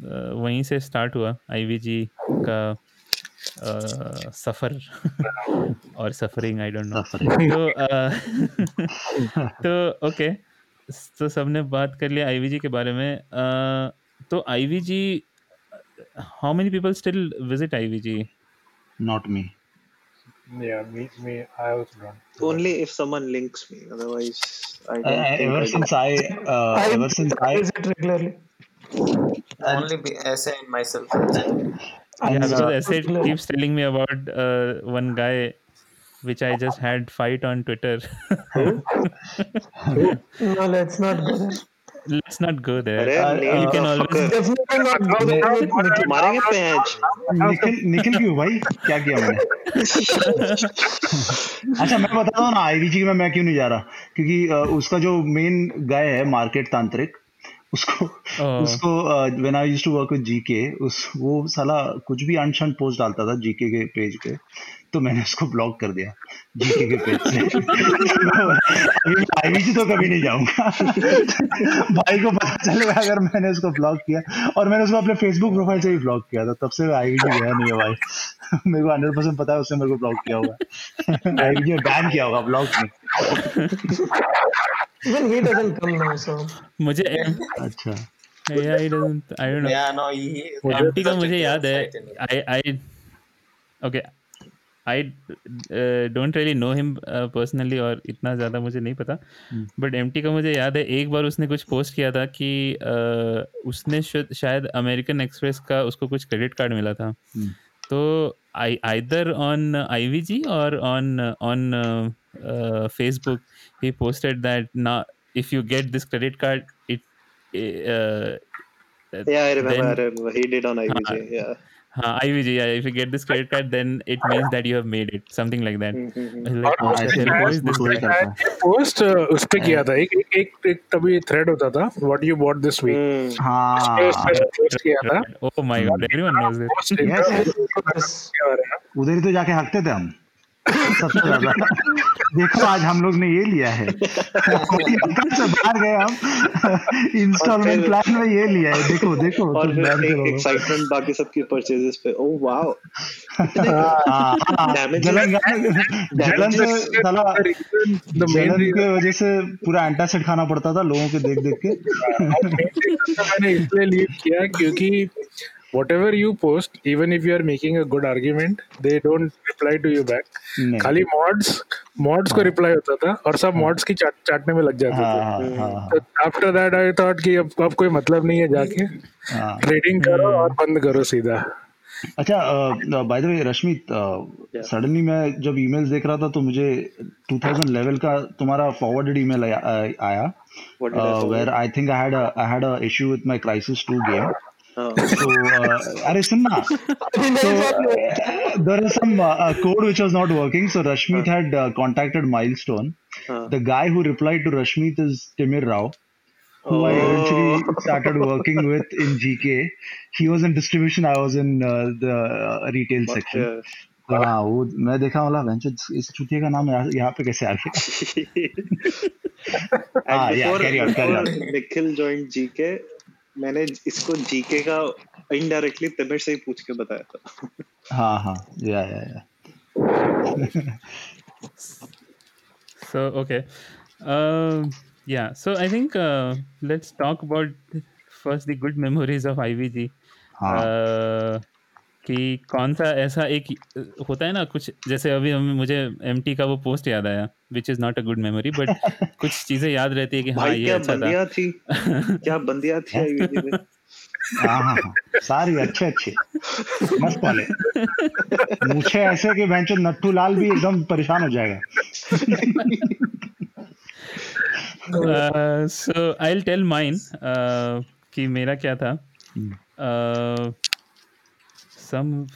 वहीं से स्टार्ट हुआ IVG का सफर और सफरिंग, आई डोंट नो. तो ओके, तो सबने बात कर लिया IVG के बारे में. तो IVG, how many people still visit IVG not me. Yeah, me. I also don't. Only if someone links me. Otherwise, I don't. Ever since I visit regularly. Only be SA and myself. Yeah, because SA keeps telling me about one guy, which I just had fight on Twitter. No, let's not go there. Let's not go there. You can always definitely not go there. मारेंगे पैंच. निखिल क्यों भाई? क्या किया मैंने? अच्छा मैं बता दूँ ना IVG में मैं क्यों नहीं जा रहा? क्योंकि उसका जो मेन गाय है मार्केट तांत्रिक, उसको when I used to work with GK, वो साला कुछ भी अनशन पोस्ट डालता था GK के पेज पे, तो मैंने उसको ब्लॉक कर दिया GK के पेज से. अभी IVG तो कभी नहीं जाऊंगा. भाई को पता चलेगा अगर मैंने उसको ब्लॉक किया, और मैंने उसको अपने फेसबुक प्रोफाइल से भी ब्लॉक किया था. तब से IVG गया नहीं है भाई. मेरे को 100% पता है उसने मेरे को ब्लॉक किया होगा. IVG में बैन किया होगा, ब्लॉक नहीं. Even he doesn't come now, so. मुझे अच्छा. Yeah, he doesn't. I don't know. Yeah, no, he. का मुझे याद है. I don't really know him personally और इतना ज़्यादा मुझे नहीं पता. But MT का मुझे याद है एक बार उसने कुछ पोस्ट किया था कि उसने शायद American Express का उसको कुछ क्रेडिट कार्ड मिला था. तो either on IVG or on Facebook, he posted that now if you get this credit card, it I remember he did on IVG. If you get this credit card, then it means that you have made it, something like that. Post उस पे किया था एक तभी thread होता था what you bought this week. Post किया था. Oh my God, everyone knows this. उधर ही तो जाके हकते थे हम. सबसे ज्यादा देखो आज हम लोग ने ये लिया है, बाहर गए हम इंस्टॉलमेंट प्लान में ये लिया है, देखो देखो. और एक्साइटमेंट बाकी सबकी परचेजेस पे. ओह वाओ, जलन से साला जलन की वजह से पूरा एंटासिड खाना पड़ता था लोगों के देख देख के. मैंने इसलिए लीव किया क्योंकि whatever you post, even if you are making a good argument, they don't reply to you back. खाली mods को reply होता था और सब mods की चाटने में लग जाते थे. After that I thought कि अब कोई मतलब नहीं है, जाके trading करो और बंद करो सीधा. अच्छा by the way Rashmit, suddenly मैं जब emails देख रहा था तो मुझे 2000 level का तुम्हारा forwarded email आया, where I think I had a issue with my Crysis 2 game. अरे सुन ना, there is some code which was not working, so Rashmeet had contacted Milestone. The guy who replied to Rashmeet is Timir Rao, who I eventually started working with in GK. He was in distribution, I was in the retail section. हाँ, वो मैं देखा वाला venture, इस चूतिया का नाम यहाँ पे कैसे आ गया. Nikhil joined GK. मैंने इसको जीके का इनडायरेक्टली तमिल से ही पूछ के बताया था. हाँ या so okay yeah so I think let's talk about first the good memories of IVG. कि कौन सा ऐसा एक होता है ना कुछ, जैसे अभी मुझे एमटी का वो पोस्ट याद आया, which is not a good memory, but कुछ चीजें याद रहती है कि हाँ ये अच्छा था. क्या बंदियाँ थी आईवीजी में. हाँ सारी अच्छे मस्त वाले. मुझे ऐसे कि बेंचो नट्टू लाल भी एकदम परेशान हो जाएगा. So I'll tell mine कि मेरा क्या था.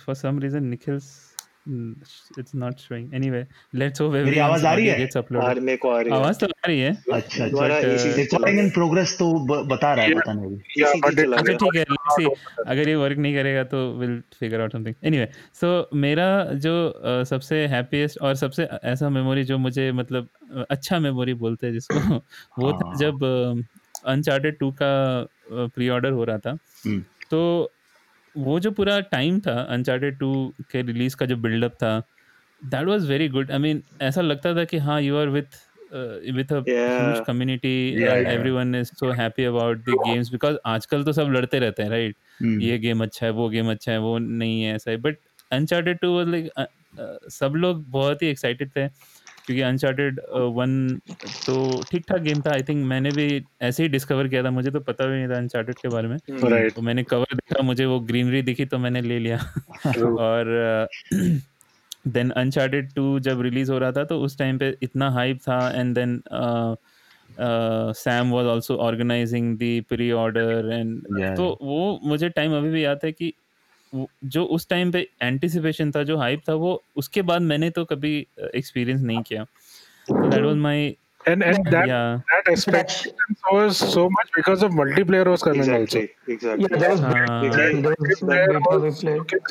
For some reason Nikhil's it's not showing. Anyway, let's hope everyone मेरी आवाज आ रही है. It's uploaded. और मेरे को आ रही है. आवाज तो आ रही है. अच्छा recording in progress तो बता रहा है, पता नहीं अभी. ठीक है, let's see. अगर ये वर्क नहीं करेगा तो we'll figure out something. Anyway, so मेरा जो सबसे happiest और सबसे ऐसा मेमोरी जो मुझे मतलब अच्छा मेमोरी बोलते हैं जिसको, वो था जब Uncharted 2 का प्री ऑर्डर हो रहा था. तो वो जो पूरा टाइम था Uncharted 2 के रिलीज़ का, जो बिल्डअप था, that was very good. I mean ऐसा लगता था कि हाँ you are with a huge community, everyone is so happy about the games, because आजकल तो सब लड़ते रहते हैं राइट, ये गेम अच्छा है, वो नहीं है, ऐसा है. बट अनचार्टेड 2 वाज लाइक सब लोग बहुत ही एक्साइटेड थे क्योंकि अनचार्टेड 1 तो ठीक ठाक गेम था। आई थिंक मैंने भी ऐसे ही डिस्कवर किया था, मुझे तो पता भी नहीं था अनचार्टेड के बारे में। तो मैंने कवर देखा, मुझे वो ग्रीनरी दिखी तो मैंने ले लिया। और देन अनचार्टेड 2 जब रिलीज हो रहा था तो उस टाइम पे इतना हाइप था। And then Sam was also organizing the pre order and तो वो मुझे टाइम अभी भी याद है कि जो उस टाइम पे एंटिसिपेशन था, जो हाइप था, वो उसके बाद मैंने तो कभी एक्सपीरियंस नहीं किया। That was my and that yeah. that expectation was so much because of multiplayer was coming exactly. Yeah, that was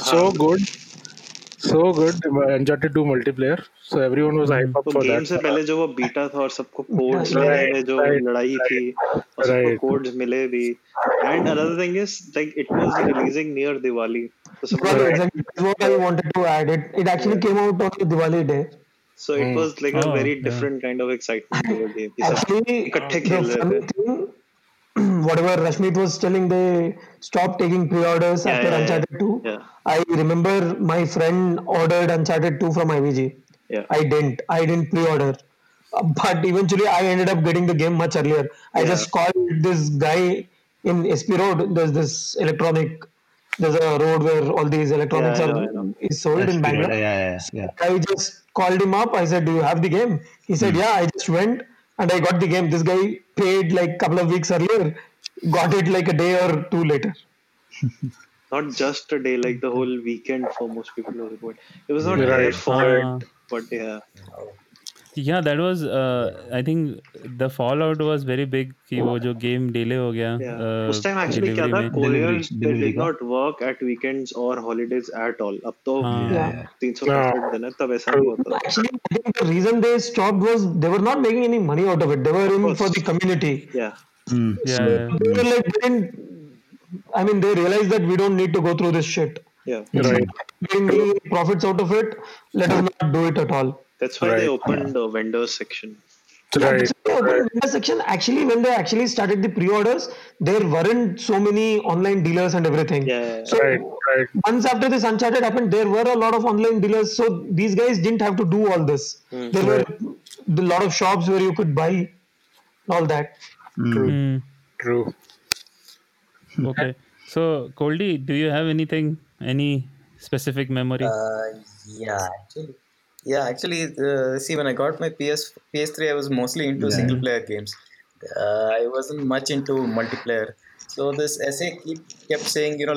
so good. So good, Uncharted 2 multiplayer. So everyone was hyped up for that. Game से पहले जो वो beta था और सबको codes मिले, जो लड़ाई थी, और सबको कोड्स मिले भी। And another thing is like it was releasing near Diwali. So exactly what I wanted to add. It actually came out on Diwali day. So it was like a very different kind of excitement to the game. Actually, इकट्ठे खेल रहे थे. Whatever Rashmeet was telling, they stopped taking pre-orders after Uncharted 2. Yeah. I remember my friend ordered Uncharted 2 from IVG. Yeah. I didn't pre-order. But eventually I ended up getting the game much earlier. I just called this guy in SP Road. There's a road where all these electronics is sold in Bangalore. I just called him up. I said, do you have the game? He said, yeah, I just went. And I got the game. This guy paid like a couple of weeks earlier, got it like a day or two later. Not just a day, like the whole weekend for most people. It was not their fault, but yeah. Yeah, that was, I think the fallout was very big कि वो जो game delay हो गया. उस time actually क्या था, couriers they did not work at weekends or holidays at all. अब तो 365 दिन है तब ऐसा नहीं होता. Actually, I think the reason they stopped was they were not making any money out of it. They were in for the community. Yeah. So they were like, they realized that we don't need to go through this shit. Yeah. Right. We need profits out of it. Let us not do it at all. That's why they opened the vendors section. Vendors section, actually, when they actually started the pre-orders, there weren't so many online dealers and everything. So months after this Uncharted happened, there were a lot of online dealers. So these guys didn't have to do all this. There were a lot of shops where you could buy all that. True. Okay. So, Koldy, do you have anything, any specific memory? Actually, see, when I got my PS3, I was mostly into single-player games. I wasn't much into multiplayer. So this essay kept saying, get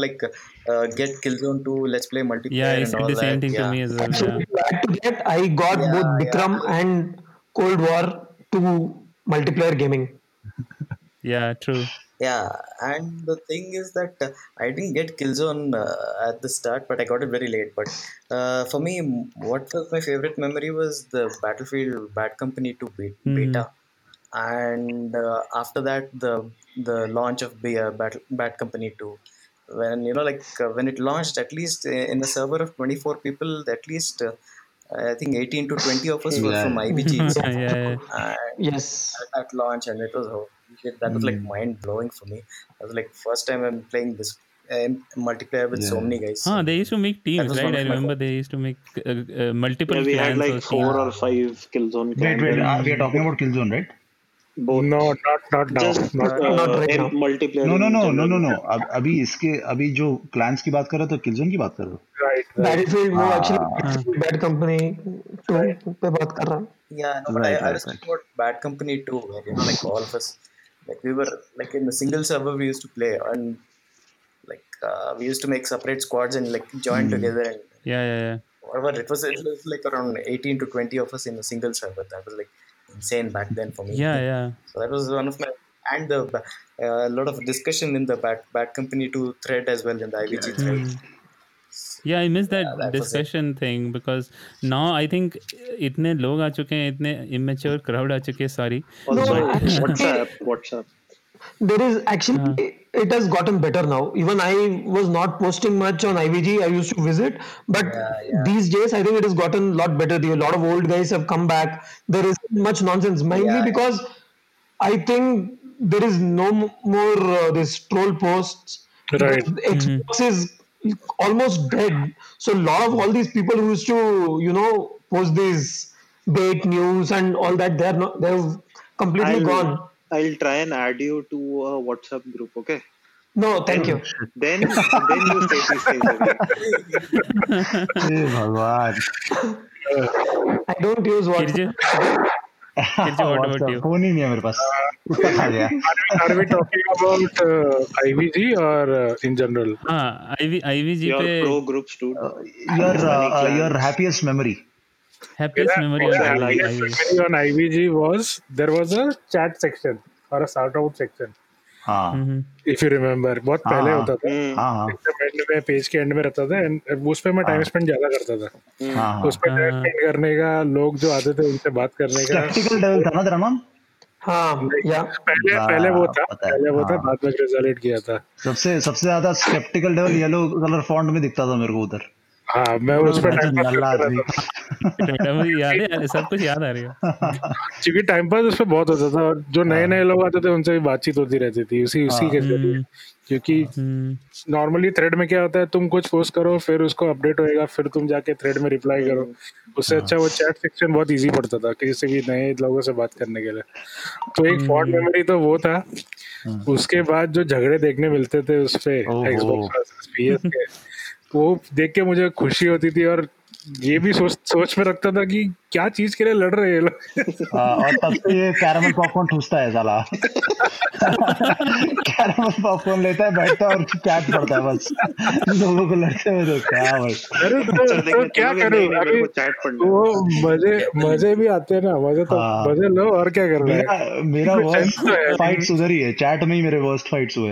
Killzone 2, let's play multiplayer and all that. Yeah, he said the same thing to me as well. Actually, to that, I got both Vikram and Cold War to multiplayer gaming. Yeah, true. Yeah, and the thing is that I didn't get Killzone at the start, but I got it very late. But for me, what was my favorite memory was the Battlefield Bad Company 2 beta. And after that, the launch of Bad Company 2. When, when it launched, at least in the server of 24 people, at least... I think 18 to 20 of us were from IVG. At launch, and that was like mind blowing for me. I was like, first time I'm playing this multiplayer with so many guys. They used to make teams, right? I remember they used to make multiple. Yeah, we had like 4 or 5 Killzone. Wait, we are talking about Killzone, right? Both. No, not now. Just not multiplayer. No. अभी जो clans की बात कर रहे हो तो Killzone की बात कर रहे हो. Right. Battlefield वो actually Bad Company 2 पे बात कर रहा हूँ. Yeah, no, but I was talking about Bad Company 2, where like all of us, like we were like in a single server we used to play, and like we used to make separate squads and like join together. And, whatever it was like around 18 to 20 of us in a single server. That was like insane back then for me. So that was one of my and the lot of discussion in the Bad Company 2 thread as well in the IVG thread. Yeah, I miss that discussion thing because now I think इतने लोग आ चुके हैं, इतने immature crowd आ चुके हैं सारी. WhatsApp. There is actually it has gotten better now. Even I was not posting much on IVG. I used to visit, but these days I think it has gotten a lot better. A lot of old guys have come back. There is much nonsense, mainly because I think there is no more this troll posts. Right. Xbox is almost dead. So a lot of all these people who used to, you know, post these date news and all that, they're completely gone. I'll try and add you to a WhatsApp group, okay? No, thank you. Then you say these things again. I don't use WhatsApp. What about you? Phone ही नहीं है मेरे पास. Are we talking about IVG or in general? हाँ, IVG your पे. Your pro groups too. Your happiest memory. Happiest memory on IVG was there was a chat section or a shout out section. If you remember, बहुत पहले होता था. And में page के and में रहता था एंड उस पे मैं टाइम स्पेंड ज्यादा करता था. उस पे टाइम स्पेंड करने का, लोग जो आते थे उनसे बात करने का. प्रैक्टिकल लेवल था ना तेरा नाम? हाँ, पहले वो था बाद में क्रिज़ाल किया था. सबसे ज्यादा skeptical level yellow colour font में दिखता था मेरे को उधर. हाँ, मैं उस पर टाइम पास सब कुछ याद आ रही है क्योंकि टाइम पास उस पर बहुत होता था और जो नए नए लोग आते थे उनसे भी बातचीत होती रहती थी उसी के जरिए. क्योंकि नॉर्मली थ्रेड में क्या होता है, तुम कुछ पोस्ट करो फिर उसको अपडेट होएगा, फिर तुम जाके थ्रेड में रिप्लाई करो. उससे अच्छा वो चैट सेक्शन बहुत इजी पड़ता था किसी भी नए लोगों से बात करने के लिए. तो एक फॉन्ट मेमोरी तो वो था. उसके बाद जो झगड़े देखने मिलते थे उस पे एक्सबॉक्स PS के, वो देख के मुझे खुशी होती थी और ये भी सोच में रखता था कि क्या चीज के लिए लड़ रहे हैं लोग. और तब से ये कैरमल पॉपकॉर्न ठूसता है साला. कैरमल पॉपकॉर्न लेता है, बैठता है और चैट करता है बस. लोगों को लड़ते हुए देखता है बस. अरे तो क्या करूं, वो मजे भी आते हैं ना. मजे लो और क्या कर रहा है. मेरा वर्स्ट फाइट्स उधर ही है, चैट में ही मेरे वर्स्ट फाइट्स हुए.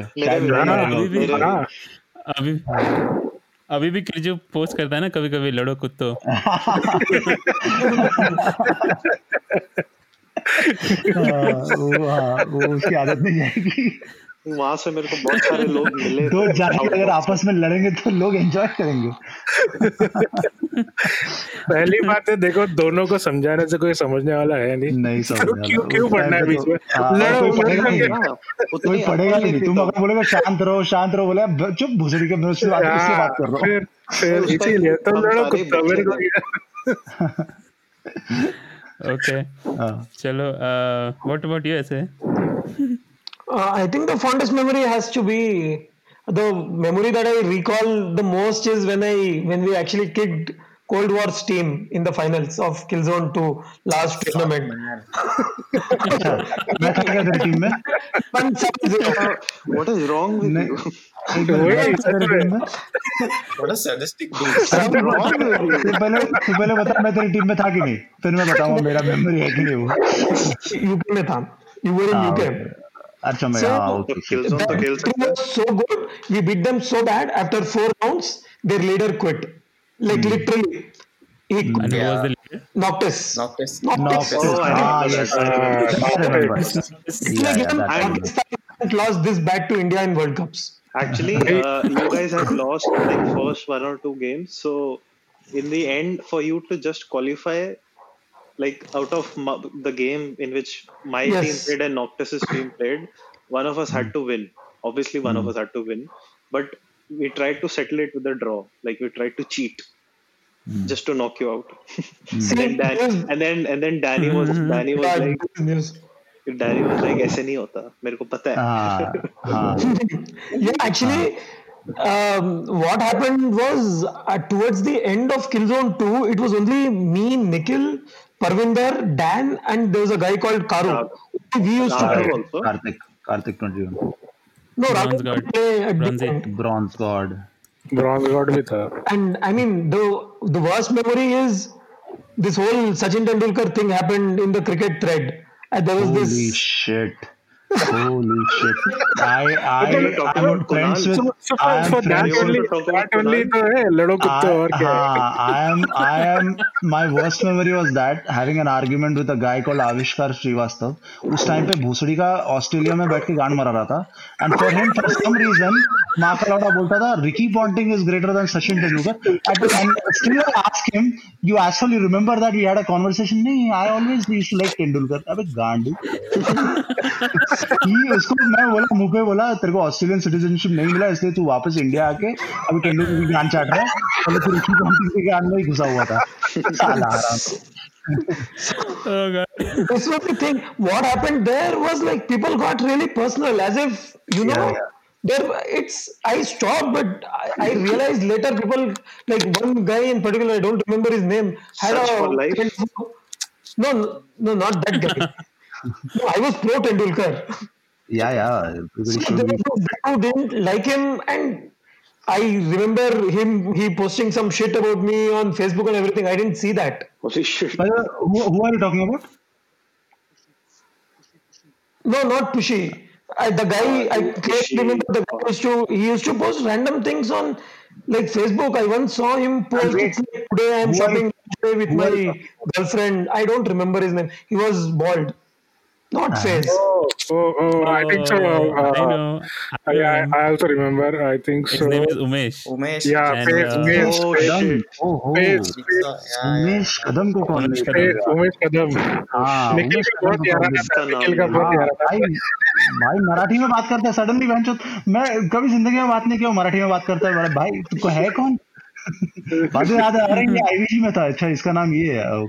अभी भी क्रिजू पोस्ट करता है ना कभी कभी, लड़ो कुत्तो. वो उसकी आदत नहीं जाएगी. वहां से मेरे को बहुत सारे लोग मिले. दो जाने अगर आपस में लड़ेंगे तो लोग एंजॉय करेंगे. पहली बात है, देखो दोनों को समझाने से कोई समझने वाला है नहीं. क्यों पढ़ना है बीच में, कोई पढ़ेगा नहीं. तुम अगर बोलोगे शांत रहो बोला चुप भुसड़ी के मेरे से बात कर रहा हूँ, फिर इसीलिए तो लड़ो कुत्ता. ओके चलो, व्हाट अबाउट यू ऐसे? I think the fondest memory has to be, the memory that I recall the most is when we actually kicked Cold War's team in the finals of Killzone 2 last tournament. What is wrong with you? What a sadistic thing. पहले बता मैं तेरी team में था कि नहीं, फिर मैं बताऊंगा मेरा memory है कि नहीं. वो यूके में था. You were in UK. So, the team was so good, we beat them so bad. After 4 rounds, their leader quit. Like literally, he quit. And who was the leader? Noctis. Oh, yes. It's like Pakistan lost this bad to India in World Cups. Actually, you guys have lost like first 1 or 2 games. So, in the end, for you to just qualify, like out of the game in which my team played and Noctis' team played, one of us had to win. Obviously, one of us had to win. But we tried to settle it with a draw. Like, we tried to cheat just to knock you out. And then Danny was like, ऐसे नहीं होता, मेरे को पता है. Yeah, actually, what happened was towards the end of Killzone 2, it was only me, Nikhil, Parvinder, Dan, and there was a guy called Karu. We used to play also. Karthik 21. No, Bronze God. Bronze God with her. And I mean, the worst memory is this whole Sachin Tendulkar thing happened in the cricket thread. And there was Holy shit. My worst memory was that having an argument with a guy called Avishkar Srivastav. उस time पे भूसड़ी का Australia में बैठ के गान मरा रहा था. And for him, for some reason, Mark Alauda बोलता था Ricky Ponting is greater than Sachin Tendulkar, and still I ask him, you asshole, you remember that we had a conversation? नहीं, I always used to like Tendulkar. अबे गांडू, ये इसको मैं बोला, मुंह पे बोला तेरे को ऑस्ट्रेलियन सिटीजनशिप नहीं मिला इसलिए तू वापस इंडिया आके अभी टेंडुलकर की गान चाट रहा है, और तू रिकी पॉन्टिंग के गान में ही घुसा हुआ था, साला हराम. So, this was the thing. What happened there was like people got really personal, as if I stopped, but I realized later people, like one guy in particular, I don't remember his name, had Search for life. No, not that guy. No, I was pro Tendulkar. So there were people who didn't like him, and I remember he posting some shit about me on Facebook and everything. I didn't see that. Holy shit. Who are you talking about? No, not Pushy. The guy, I can't remember the guy he used to post random things on like Facebook. I once saw him post, today I am shopping with my girlfriend. I don't remember his name. He was bald. Not face. I think so. I know. I also remember. I think so. His name is Umesh. Yeah, Umesh. Umesh Kadam ko kaun hai? Umesh Kadam. हाँ. Nikhil का बहुत यारा था. भाई मराठी में बात करता है. Suddenly मैं कभी जिंदगी में बात नहीं किया. मराठी में बात करता है. बड़ा भाई तुमको है कौन? बातें याद आ रही है. IVG में था. अच्छा इसका नाम ये है.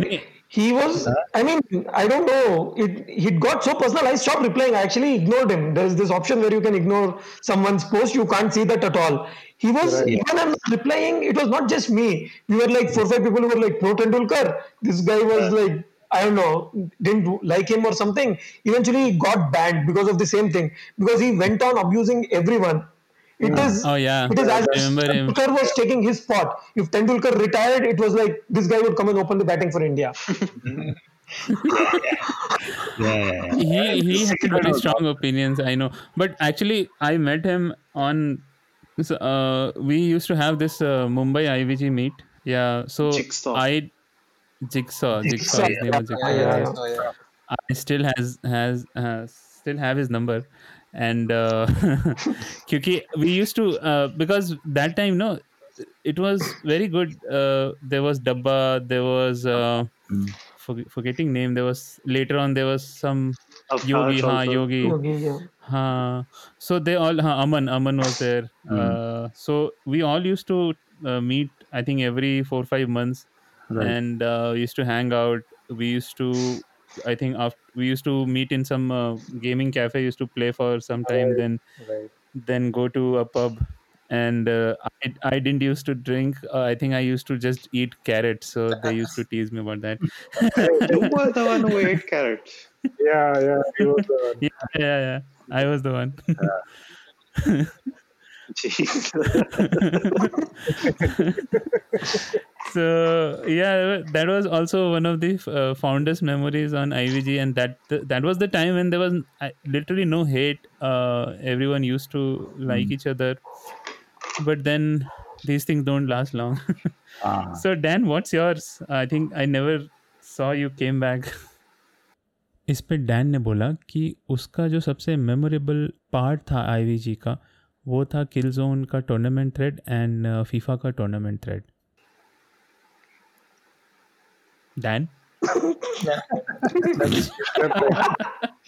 Okay. He was, I mean, I don't know, he got so personal, I stopped replying. I actually ignored him. There's this option where you can ignore someone's post, you can't see that at all. He was, even I'm not replying, it was not just me. We were like 4-5 people who were like pro Tendulkar. This guy was like, I don't know, didn't like him or something. Eventually he got banned because of the same thing. Because he went on abusing everyone. It is as if Tendulkar was taking his spot. If Tendulkar retired, it was like this guy would come and open the batting for India. He had very strong opinions, I know. But actually, I met him on. We used to have this Mumbai IVG meet. Yeah, so Jigsaw. Yeah. I still have his number. And क्योंकि we used to because that time no, it was very good. There was Dabba, there was forgetting name. There was later on there was some Yogi. So they all Aman was there. So we all used to meet. I think every 4-5 months, and used to hang out. We used to. I think after we used to meet in some gaming cafe, used to play for some time, then go to a pub, and I didn't used to drink. I think I used to just eat carrots, so they used to tease me about that. You were the one who ate carrots. Yeah, you were the one. Yeah, I was the one. So yeah, that was also one of the fondest memories on IVG, and that was the time when there was literally no hate. Everyone used to like each other, but then these things don't last long. So Dan, what's yours? I think I never saw you came back. इस पे Dan ने बोला कि उसका जो सबसे memorable part था IVG का वो था किलजोन का टूर्नामेंट थ्रेड एंड फीफा का टूर्नामेंट थ्रेड. डैन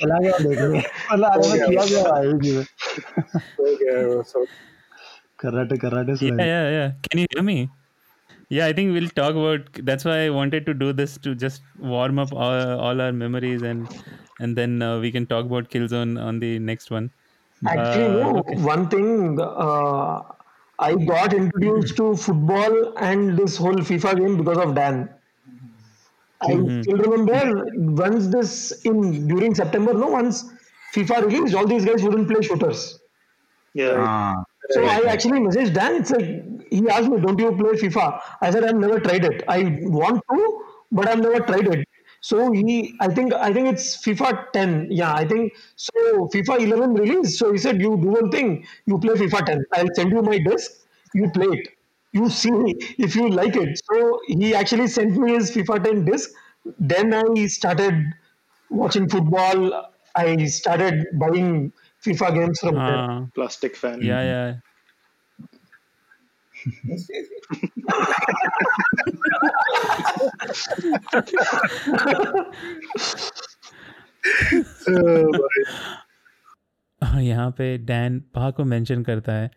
चला गया देखने karate. Yeah. Can you hear me? Yeah, I think we'll talk about. That's why I wanted to do this to just warm up all our memories, and then we can talk about Killzone on the next one. Actually, one thing, I got introduced to football and this whole FIFA game because of Dan. I still remember once during September, once FIFA released, all these guys wouldn't play shooters. So I actually messaged Dan. It's like, he asked me, don't you play FIFA? I said, I've never tried it. I want to, but I've never tried it. So I think it's FIFA 10. Yeah, I think so. FIFA 11 released. So he said, you do one thing. You play FIFA 10. I'll send you my disc. You play it. You see if you like it. So he actually sent me his FIFA 10 disc. Then I started watching football. I started buying FIFA games from there. Plastic fan. Yeah. यहाँ पे Dan पा को mention करता है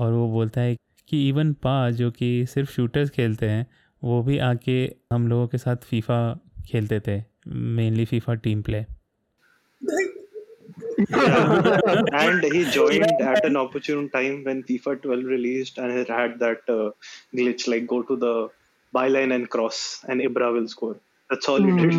और वो बोलता है कि इवन पा जो कि सिर्फ शूटर्स खेलते हैं वो भी आके हम लोगों के साथ फीफा खेलते थे, mainly FIFA team play. And he joined at an opportune time when FIFA 12 released and it had that glitch like go to the byline and cross and Ibra will score. That's all it did.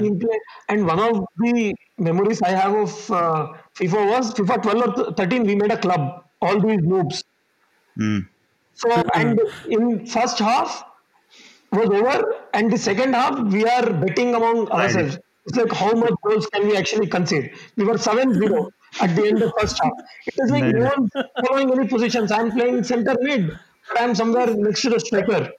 Team play. And one of the memories I have of FIFA was FIFA 12 or 13 we made a club, all these noobs. So and in first half was over and the second half we are betting among ourselves. It's like how much goals can we actually concede. We were 7-0 at the end of first half. It is like no one following any positions. I am playing center mid but I am somewhere next to the striker.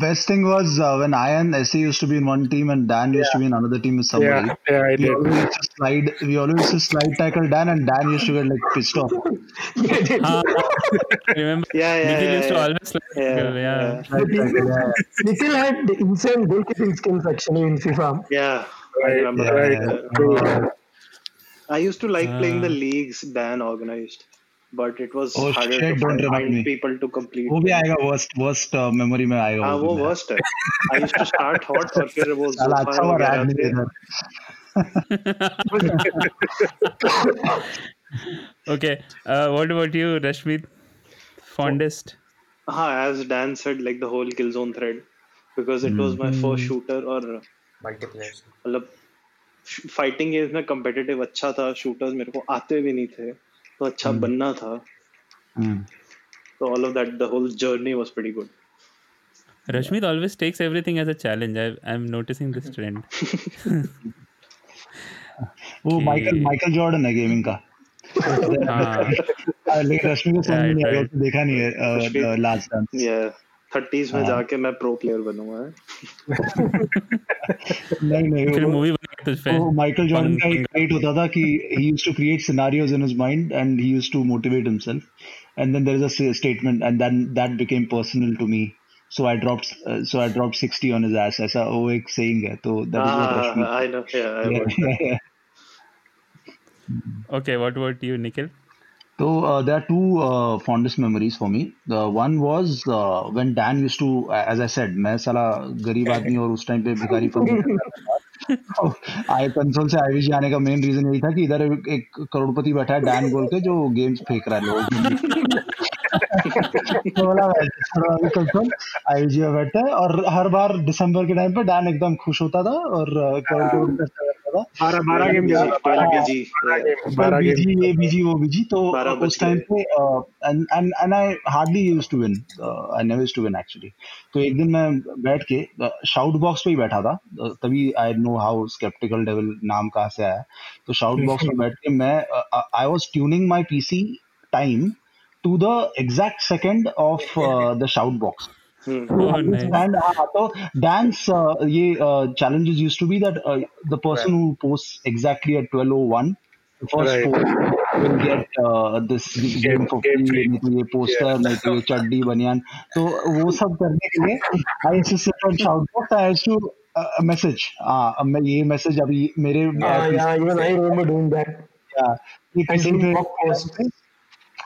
Best thing was when I and SC used to be in one team and Dan used to be in another team with somebody. We always used to slide tackle Dan and Dan used to get like pissed off. Remember? Nikhil used to always slide tackle. Nikhil had the insane goalkeeping skills actually in FIFA. I remember. I used to like playing the leagues Dan organized. But it was harder to find people to complete. वो भी आएगा worst memory में आएगा। हाँ वो worst है। I used to start hot और फिर वो साला अच्छा वो रैप नहीं देना। Okay, what about you, Rashmeet? Fondest? हाँ, as Dan said, like the whole Killzone thread, because it was my first shooter और multiplayer. मतलब fighting games में competitive अच्छा था, shooters मेरे को आते भी नहीं थे। तो अच्छा बनना था तो all of that the whole journey was pretty good. Rashmeet always takes everything as a challenge. I'm noticing this trend. वो Michael Jordan है गेमिंग का. लेकिन रश्मि को समझ नहीं आया, उसने देखा नहीं है लास्ट टाइम. 30s में जाके मैं प्रो प्लेयर बनूंगा. नहीं फिर मूवी बनाई तुझ पे. माइकल जॉर्डन का एक क्रेट होता था कि he used to create scenarios in his mind and he used to motivate himself and then there is a statement and then that became personal to me so I dropped 60 on his ass. ऐसा वो एक saying है तो that is what Rashmi. I know. Okay, what about you, Nikhil? So there are two fondest memories for me. The one was when Dan used to, as I said, मैं साला गरीब आदमी और उस टाइम पे भिखारी पर आई कंसोल से IVG आने का मेन रीजन यही था कि इधर एक करोड़पति बैठा है Dan बोल के जो गेम्स फेंक रहा है लोग कंसोल IVG में बैठता है और हर बार दिसंबर के टाइम पे Dan एकदम खुश होता था और करोड़ तो एक दिन मैं बैठ के शाउट बॉक्स पे ही बैठा था तभी I know how skeptical devil नाम कहाँ से आया. तो शाउट बॉक्स में बैठ के मैं I was tuning my PC time to the exact second of the shout box. Dance, challenges used to be that the person who posts exactly at 12:01, the first post will get this game for free. ये poster, like ये चड्डी बनियान, तो वो सब करने के लिए I used to sit on shoutbox, I used to message. मैं ये message अभी मेरे even I remember doing that.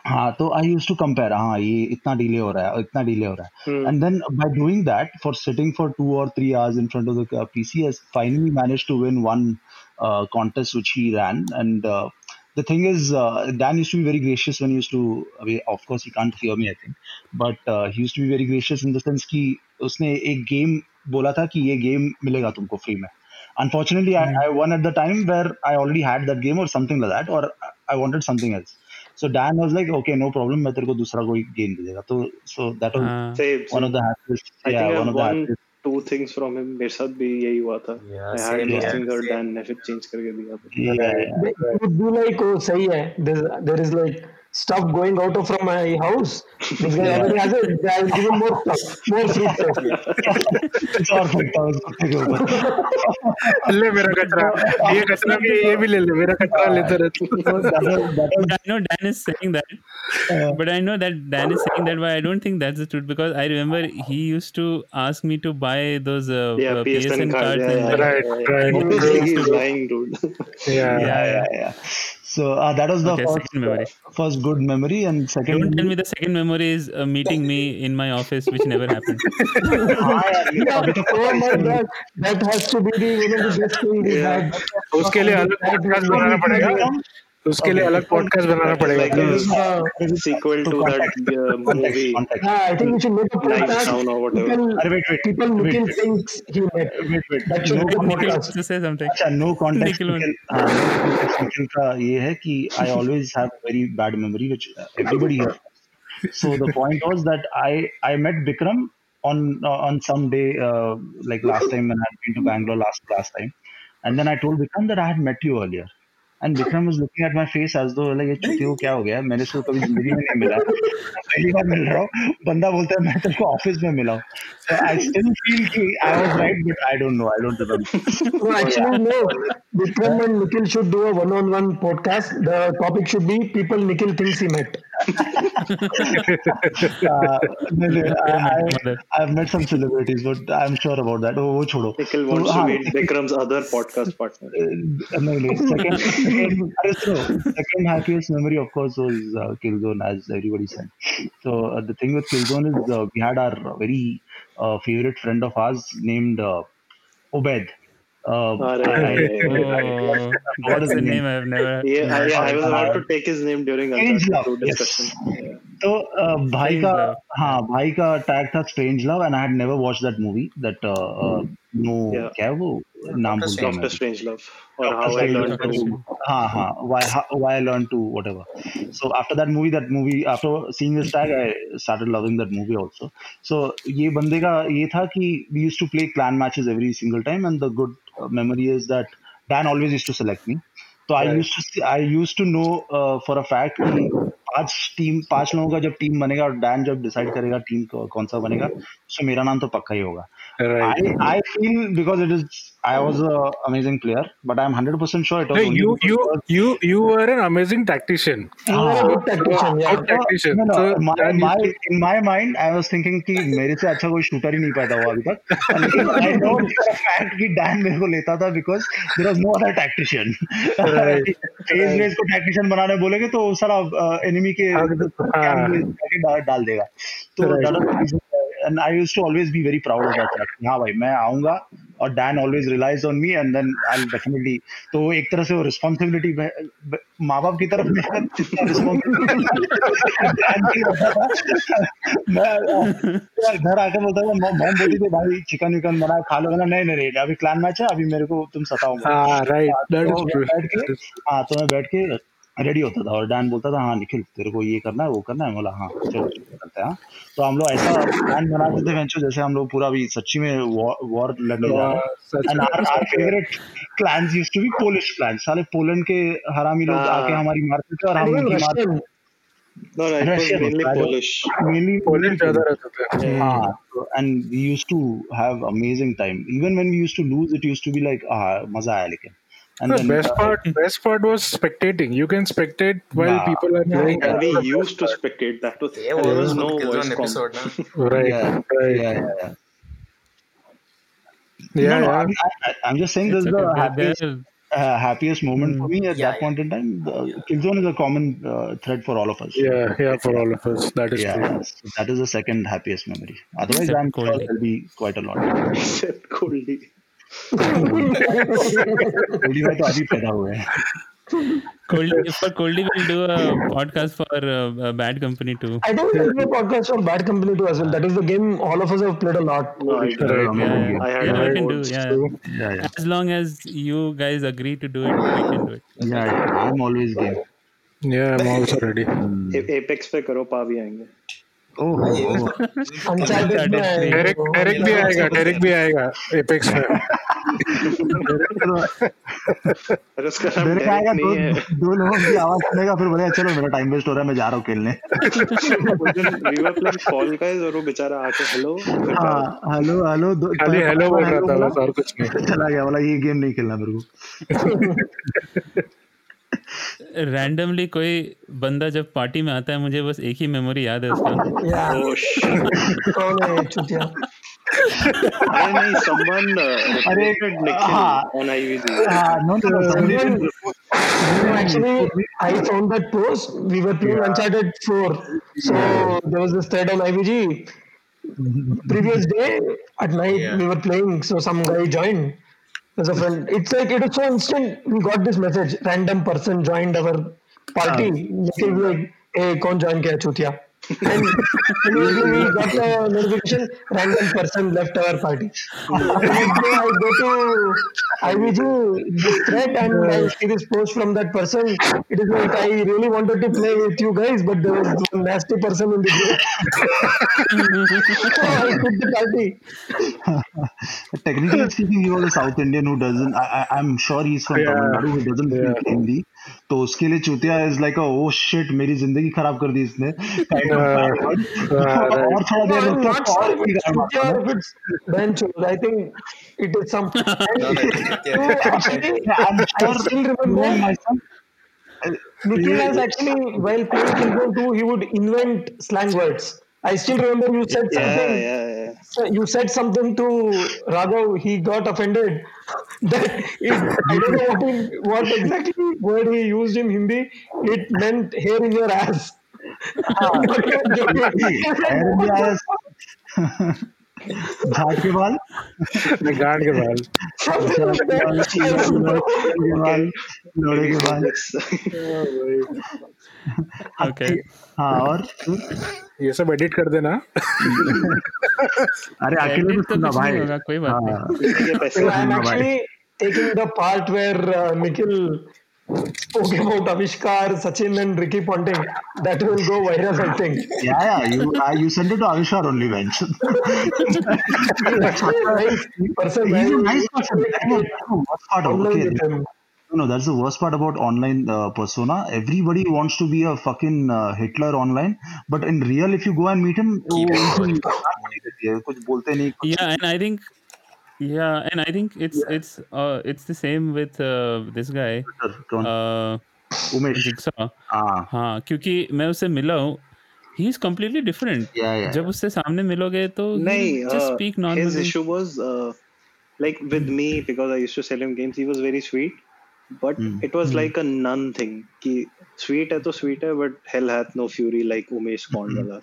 हाँ तो आई यूज टू कंपेयर हाँ ये इतना डिले हो रहा है and then by doing that for sitting for 2 or 3 hours in front of the PC has finally manage to win one contest which he ran and the thing is Dan used to be very gracious when he used to of course he can't hear me I think but he used to be very gracious in the sense ki usne ek game bola tha ki ye game milega tumko free mein. Unfortunately I won at the time where I already had that game or something like that or I wanted something else. So Dan was like, okay, no problem. मैं तेरे को दूसरा कोई game दे देगा. So that was one of the happiest. I think I won 2 things from him. मेरे साथ भी यही हुआ था. I had those things और Dan ने फिर change करके दिया. It would be like, oh, सही है. There is like stuff going out of from my house. This guy already has it. I'll give him more stuff, more free stuff. ले मेरा कचरा, ये कचरा भी ये भी ले ले, मेरा कचरा लेते रहते. I know Dan is saying that, but I know that Dan is saying that, but I don't think that's the truth because I remember he used to ask me to buy those PSN cards. Right. Obviously he's lying, dude. Yeah. So that was the first good memory, and second. Don't tell me the second memory is meeting me in my office, which never happened. That has to be the best thing we had. उसके लिए अलग podcast बनाना पड़ेगा. उसके लिए अलग podcast बनाना पड़ेगा. Sequel to that movie. I think we should make a podcast. People Nikhil thinks he met. That should be a podcast. To say something. No context. Nikhil का ये है कि I always have very bad memory, which everybody has. So the point was that I met Bikram on some day like last time when I had been to Bangalore last time, and then I told Bikram that I had met you earlier. And Vikram was looking at my face as though like छुट्टी हो क्या हो गया मैंने इसको कभी जिंदगी में नहीं मिला पहली बार मिल रहा हूँ बंदा बोलता है मैं तेरे ऑफिस में मिला हूँ so I still feel कि I was right but I don't know I don't remember no actually no Vikram and Nikhil should do a one-on-one podcast the topic should be people Nikhil thinks he met I've met some celebrities but I'm sure about that वो छोड़ो Nikhil wants to meet Vikram's other podcast partner no second second happiest memory of course was Killzone as everybody said. So the thing with Killzone is we had our very favorite friend of ours named Obed. What is the name? I have never. I was about to take his name during Uncharted discussion. So bhai ka tag tha Strange Love and I had never watched that movie that क्या वो नाम बोलते हैं Strange Love और How I Learned to Why I Learned to whatever so after that movie after seeing this tag I started loving that movie also so ये बंदे का ये था कि we used to play clan matches every single time and the good memory is that Dan always used to select me so right. I used to know for a fact पांच लोगों का जब टीम बनेगा और Dan जब decide करेगा team कौन सा बनेगा तो मेरा नाम तो पक्का ही होगा I feel because I was an amazing player, but I'm 100% sure it was. No, you were an amazing tactician. You were a good tactician. No. In my mind, I was thinking कि मेरे से अच्छा कोई shooter ही नहीं पाया हुआ अभी तक. I know for a fact कि Dan मेरे को लेता था because there was no other tactician. Phase को tactician बनाने बोलेंगे तो सारा enemy के कैंप डाल देगा. तो And I used to always be very proud of that. हाँ भाई मैं आऊँगा और Dan always relies on me and then I'll definitely तो एक तरह से वो responsibility माँ बाप की तरफ मैं घर आकर बोलता था मॉम बोलती थी भाई चिकन विकन बना खा लो ना नहीं अभी क्लान मैच है अभी मेरे को तुम सताओगे हाँ तो मैं बैठ के रेडी होता था और डैन बोलता था हाँ निखिल तेरे को ये करना है वो करना है बोला हाँ चलो करते हैं तो हम लोग ऐसा प्लान बनाते थे वेंचर जैसे हम लोग पूरा भी सच्ची में वॉर लड़ने जा रहे हैं और our favourite clans used to be Polish clans साले पोलैंड के हरामी लोग आके हमारी मारते थे और हम उनकी मारते No, right. Mainly Polish. Mainly Poland ज़्यादा रहता था. हाँ, and we used to have amazing time. Even when we used to lose, it used to be like मज़ा आया लेकिन And the best part was spectating. You can spectate while people are playing. Yeah, we used to spectate. That was there was no voice episode. Right. I'm just saying it's this is the happiest moment for me at that point in time. Killzone is a common thread for all of us. Yeah, for all of us. That is true. That is the second happiest memory. Otherwise, I'm sure there'll be quite a lot. Koldy. Koldy will do a podcast for Bad Company 2. I think we'll do a podcast for Bad Company 2 as well. That is the game all of us have played a lot. I can do. As long as you guys agree to do it, we can do it. Yeah, I'm always game. Yeah, I'm also ready. Apex पे करो पावी आएंगे दो लोगों की आवाज सुनेगा फिर बोलेगा चलो मेरा टाइम वेस्ट हो रहा है, मैं जा रहा हूँ खेलने। वो बेचारा आके हेलो बोल रहा था और कुछ नहीं, चला गया, बोला ये गेम नहीं खेलना मेरे को। रैंडमली कोई बंदा जब पार्टी में आता है, मुझे बस एक ही मेमोरी याद है उसका। नहीं संबंध अरे as a friend, it's like it was so instant. We got this message, random person joined our party. Nikhil was like, hey, kaun join kiya chutia? And immediately we got a notification, random person left our party. I go to IVG, this thread, and I see this post from that person. It is like, I really wanted to play with you guys, but there was one nasty person in the group. So I quit the party. Technically speaking, he was a South Indian who doesn't, I'm sure he's from Tamil Nadu, who doesn't speak Hindi. तो उसके लिए चूतिया is like oh shit, मेरी जिंदगी खराब कर दी इसने। और थोड़ा देर रुको, I think it is some I still remember my son Nikhil has actually while playing Killzone 2 he would invent slang words. I still remember you said something. So you said something to Raghav. He got offended. I don't know what exactly word he used in Hindi. It meant hair in your ass. Hair in your ass. झाड़ के बाल, गाड़ के बाल, लोड़े के बाल। Okay हाँ, और ये सब एडिट कर देना। अरे अकेले तो सुनना भाई, कोई बात नहीं। I am actually taking the part where Nikhil spoke about Avishkar, Sachin and Ricky Ponting. That will go viral, I think. Yeah. You send it to Avishkar only, man. He's a nice person. That's the worst part about online persona. Everybody wants to be a fucking Hitler online, but in real, if you go and meet him, कुछ बोलते नहीं। Yeah, and I think it's the same with this guy, Umesh. Jigsaw. हाँ, क्योंकि मैं उससे मिला हूँ, he is completely different. जब उससे सामने मिलोगे तो नहीं, just speak normally. His issue was like with me, because I used to sell him games. He was very sweet, but it was like a nun thing. कि sweet है तो sweet है, but hell hath no fury like Umesh Kondala.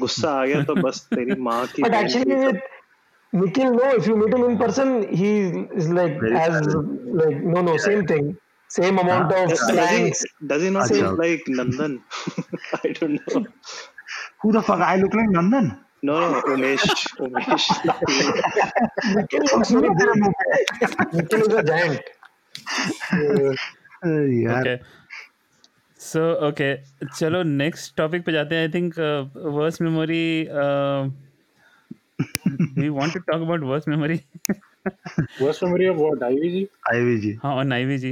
गुस्सा आ गया तो बस तेरी माँ की। But actually Nikhil, no, if you meet him in person, he is like, same thing. Same amount of slangs. Does he not seem like Nandan? I don't know. Who the fuck? I look like Nandan? No, Umesh. Nikhil is a giant. Okay. So, okay. चलो next topic पे जाते हैं. I think worst memory... We want to talk about worst memory. Worst memory of what? IVG. हाँ, on IVG.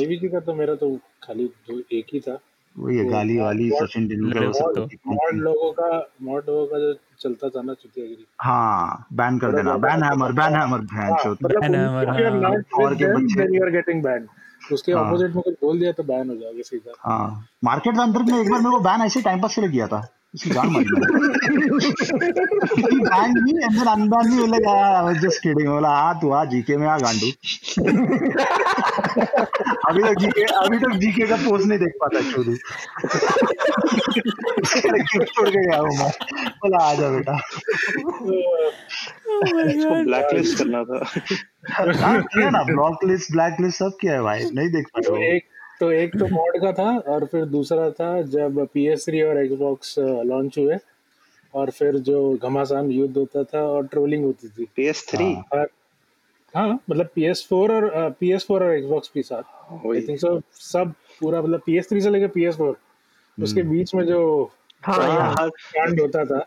IVG का तो मेरा तो खाली एक ही था, वही है गाली वाली सचिन तेंदुलकर। मॉड लोगों का जो चलता था ना चुतियागिरी। हाँ, बैन कर देना, बैन हैमर। उसके ऑपोजिट में कुछ बोल दिया तो बैन हो जाएगा सीधा। हाँ, मार्केट के अंदर में एक बार मेरे को बैन ऐसे टाइम पास के लिए किया था। जीके का पोस्ट नहीं देख पाता चोरू। छोड़ के गया वो, बोला आ जा बेटा, ब्लैकलिस्ट करना था। ब्लैकलिस्ट सब क्या है भाई, नहीं देख पाता। एक तो मॉड का था, और फिर दूसरा था जब PS3 और Xbox लॉन्च हुए, और फिर जो घमासान युद्ध होता था और ट्रोलिंग होती थी PS3 और मतलब PS4 और Xbox के साथ। आई थिंक सब पूरा मतलब PS3 से लेकर PS4 उसके बीच में जो कांड होता था।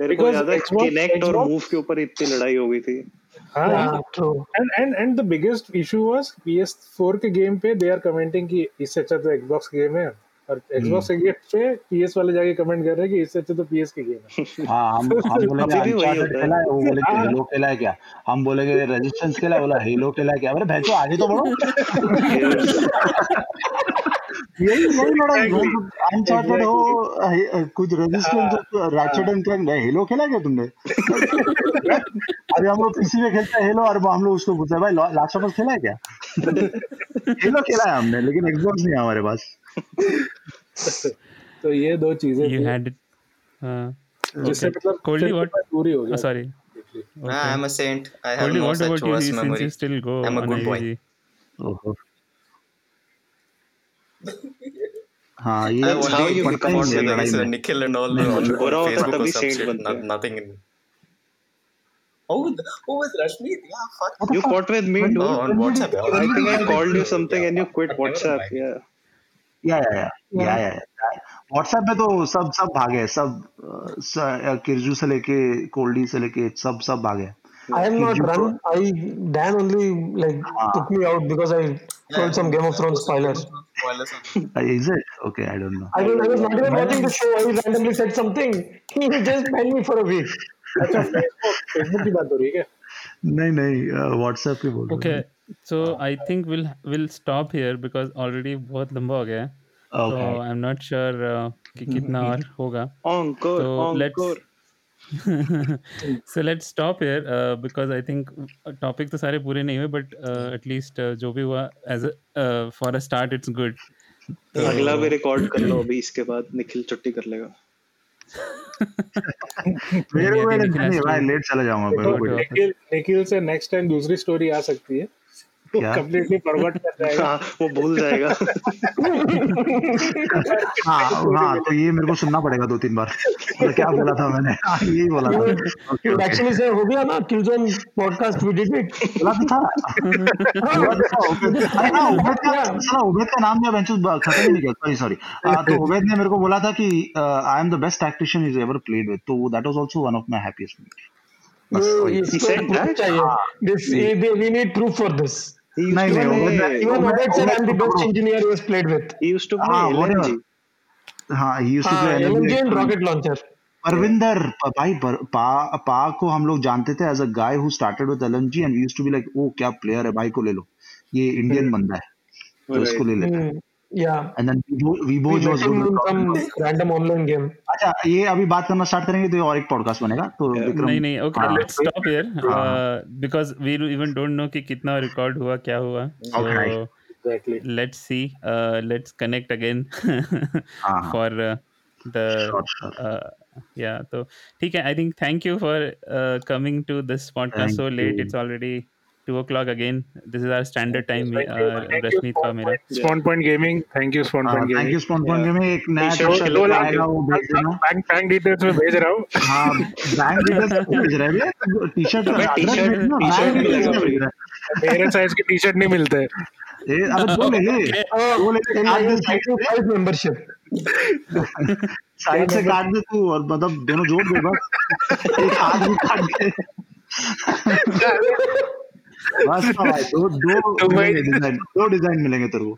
मेरे को याद है किनेक्ट और मूव के ऊपर इतनी लड़ाई हो गई थी। And the biggest issue was PS4 के गेम पे they are commenting कि इससे अच्छा तो Xbox गेम है, और Xbox के गेम पे PS वाले जाके कमेंट कर रहे हैं कि इससे अच्छा तो PS के गेम है। हाँ, हम बोलेंगे Uncharted खेला है, वो बोलेंगे Halo खेला है क्या, हम बोलेंगे Resistance खेला, बोला Halo खेला है क्या, अरे भैंसो आगे तो बढ़ो। कुछ रेजिस्टेंस हेलो खेला क्या तुमने? अरे हम लोग पीसी में खेलते हैं हेलो, और हम लोग उसको पूछते हैं भाई लास्ट ऑफ अस खेला है क्या? हेलो खेला है हमने, लेकिन एक्सबॉक्स नहीं है हमारे पास। तो ये दो चीजें जिससे मतलब पूरी हो गई। Sorry, I am a saint, I have no such worse memory, I am a good boy. हाँ, ये निखिल एंड ऑल फेसबुक सब nothing in. Oh, with Rashmeet, yeah, fuck. You fought with me, dude. On WhatsApp. I think I called you something and you quit WhatsApp. Yeah. WhatsApp पे तो सब भागे, सब किरजू से लेके कोल्डी से लेके सब भागे। I am not run. Dan only took me out because I told some Game of Thrones spoilers. Is it? Okay, I don't know. I was not even watching the show. I randomly said something. He just banned me for a week. अच्छा, Facebook की बात हो रही है क्या? नहीं, WhatsApp की बोल रहा हूँ. Okay, so I think we'll stop here because already बहुत लंबा हो गया है. Okay. So I'm not sure कि कितना और होगा. Encore. So let's stop here because I think topic तो सारे पूरे नहीं हुए, but at least जो भी हुआ for a start it's good. अगला भी record कर लो अभी, इसके बाद निखिल छुट्टी कर लेगा। मेरे को नहीं भाई, लेट चला जाऊंगा। निखिल से next time दूसरी story आ सकती है। Completely forgot कर जाएगा। हाँ, वो भूल जाएगा। हाँ, तो ये मेरे को सुनना पड़ेगा 2-3 बार क्या बोला था मैंने। यही बोला था एक्चुअली से हो गया ना, Killzone podcast we did it बोला था। अरे ना, उबेद का नाम जो खत्म ही नहीं किया, सॉरी। तो उबेद ने मेरे को बोला था कि I am the best tactician is ever played with, तो that was also one of my happiest moments. We need proof for this. Even Obed said I'm the best engineer he has played with. He used to play LMG. LMG and rocket launcher. Parvinder, Pa को हम लोग जानते थे as a guy who started with LMG and we used to be like, oh, क्या player है भाई, को ले लो, ये Indian बंदा है तो इसको ले लेते। Yeah. And then Vibo जो random online game. अच्छा, ये अभी बात करना स्टार्ट करेंगे तो ये और एक पॉडकास्ट बनेगा। तो नहीं, okay, let's stop here because we even don't know कि कितना रिकॉर्ड हुआ, क्या हुआ। Okay. Exactly. Let's see. Let's connect again for the yeah. तो ठीक है, I think thank you for coming to this podcast so late. It's already 2:00 again. This is our standard time. Rashmeet ka mera. SpawnPoint Gaming. Thank you SpawnPoint Gaming. Thank you SpawnPoint Gaming. एक नया show लाएगा, वो भेज देना। Bank details में भेज रहा हूँ। हाँ, बैंक डिटेल्स भेज रहे हैं। टी-शर्ट मेरे साइज की टी-शर्ट नहीं मिलते। अरे वो ले ले। $5 मेंबरशिप। साइड से काट दे तू, और मतलब दोनों जोड़ दे बस, एक हाथ भी काट दे। दो डिजाइन मिलेंगे तेरे को।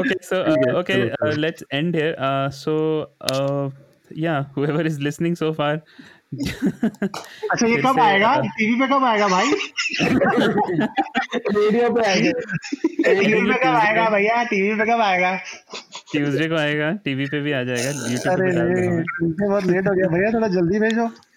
Okay, let's end here. So, yeah, whoever is listening so far. अच्छा, ये कब आएगा? टीवी पे कब आएगा भाई? रेडियो पे कब आएगा भैया? टीवी पे कब आएगा? ट्यूसडे को आएगा, टीवी पे भी आ जाएगा, यूट्यूब पे भी आ जाएगा। अरे बहुत लेट हो गया भैया, थोड़ा जल्दी भेजो।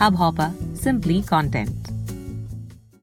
Hubhopper, simply content.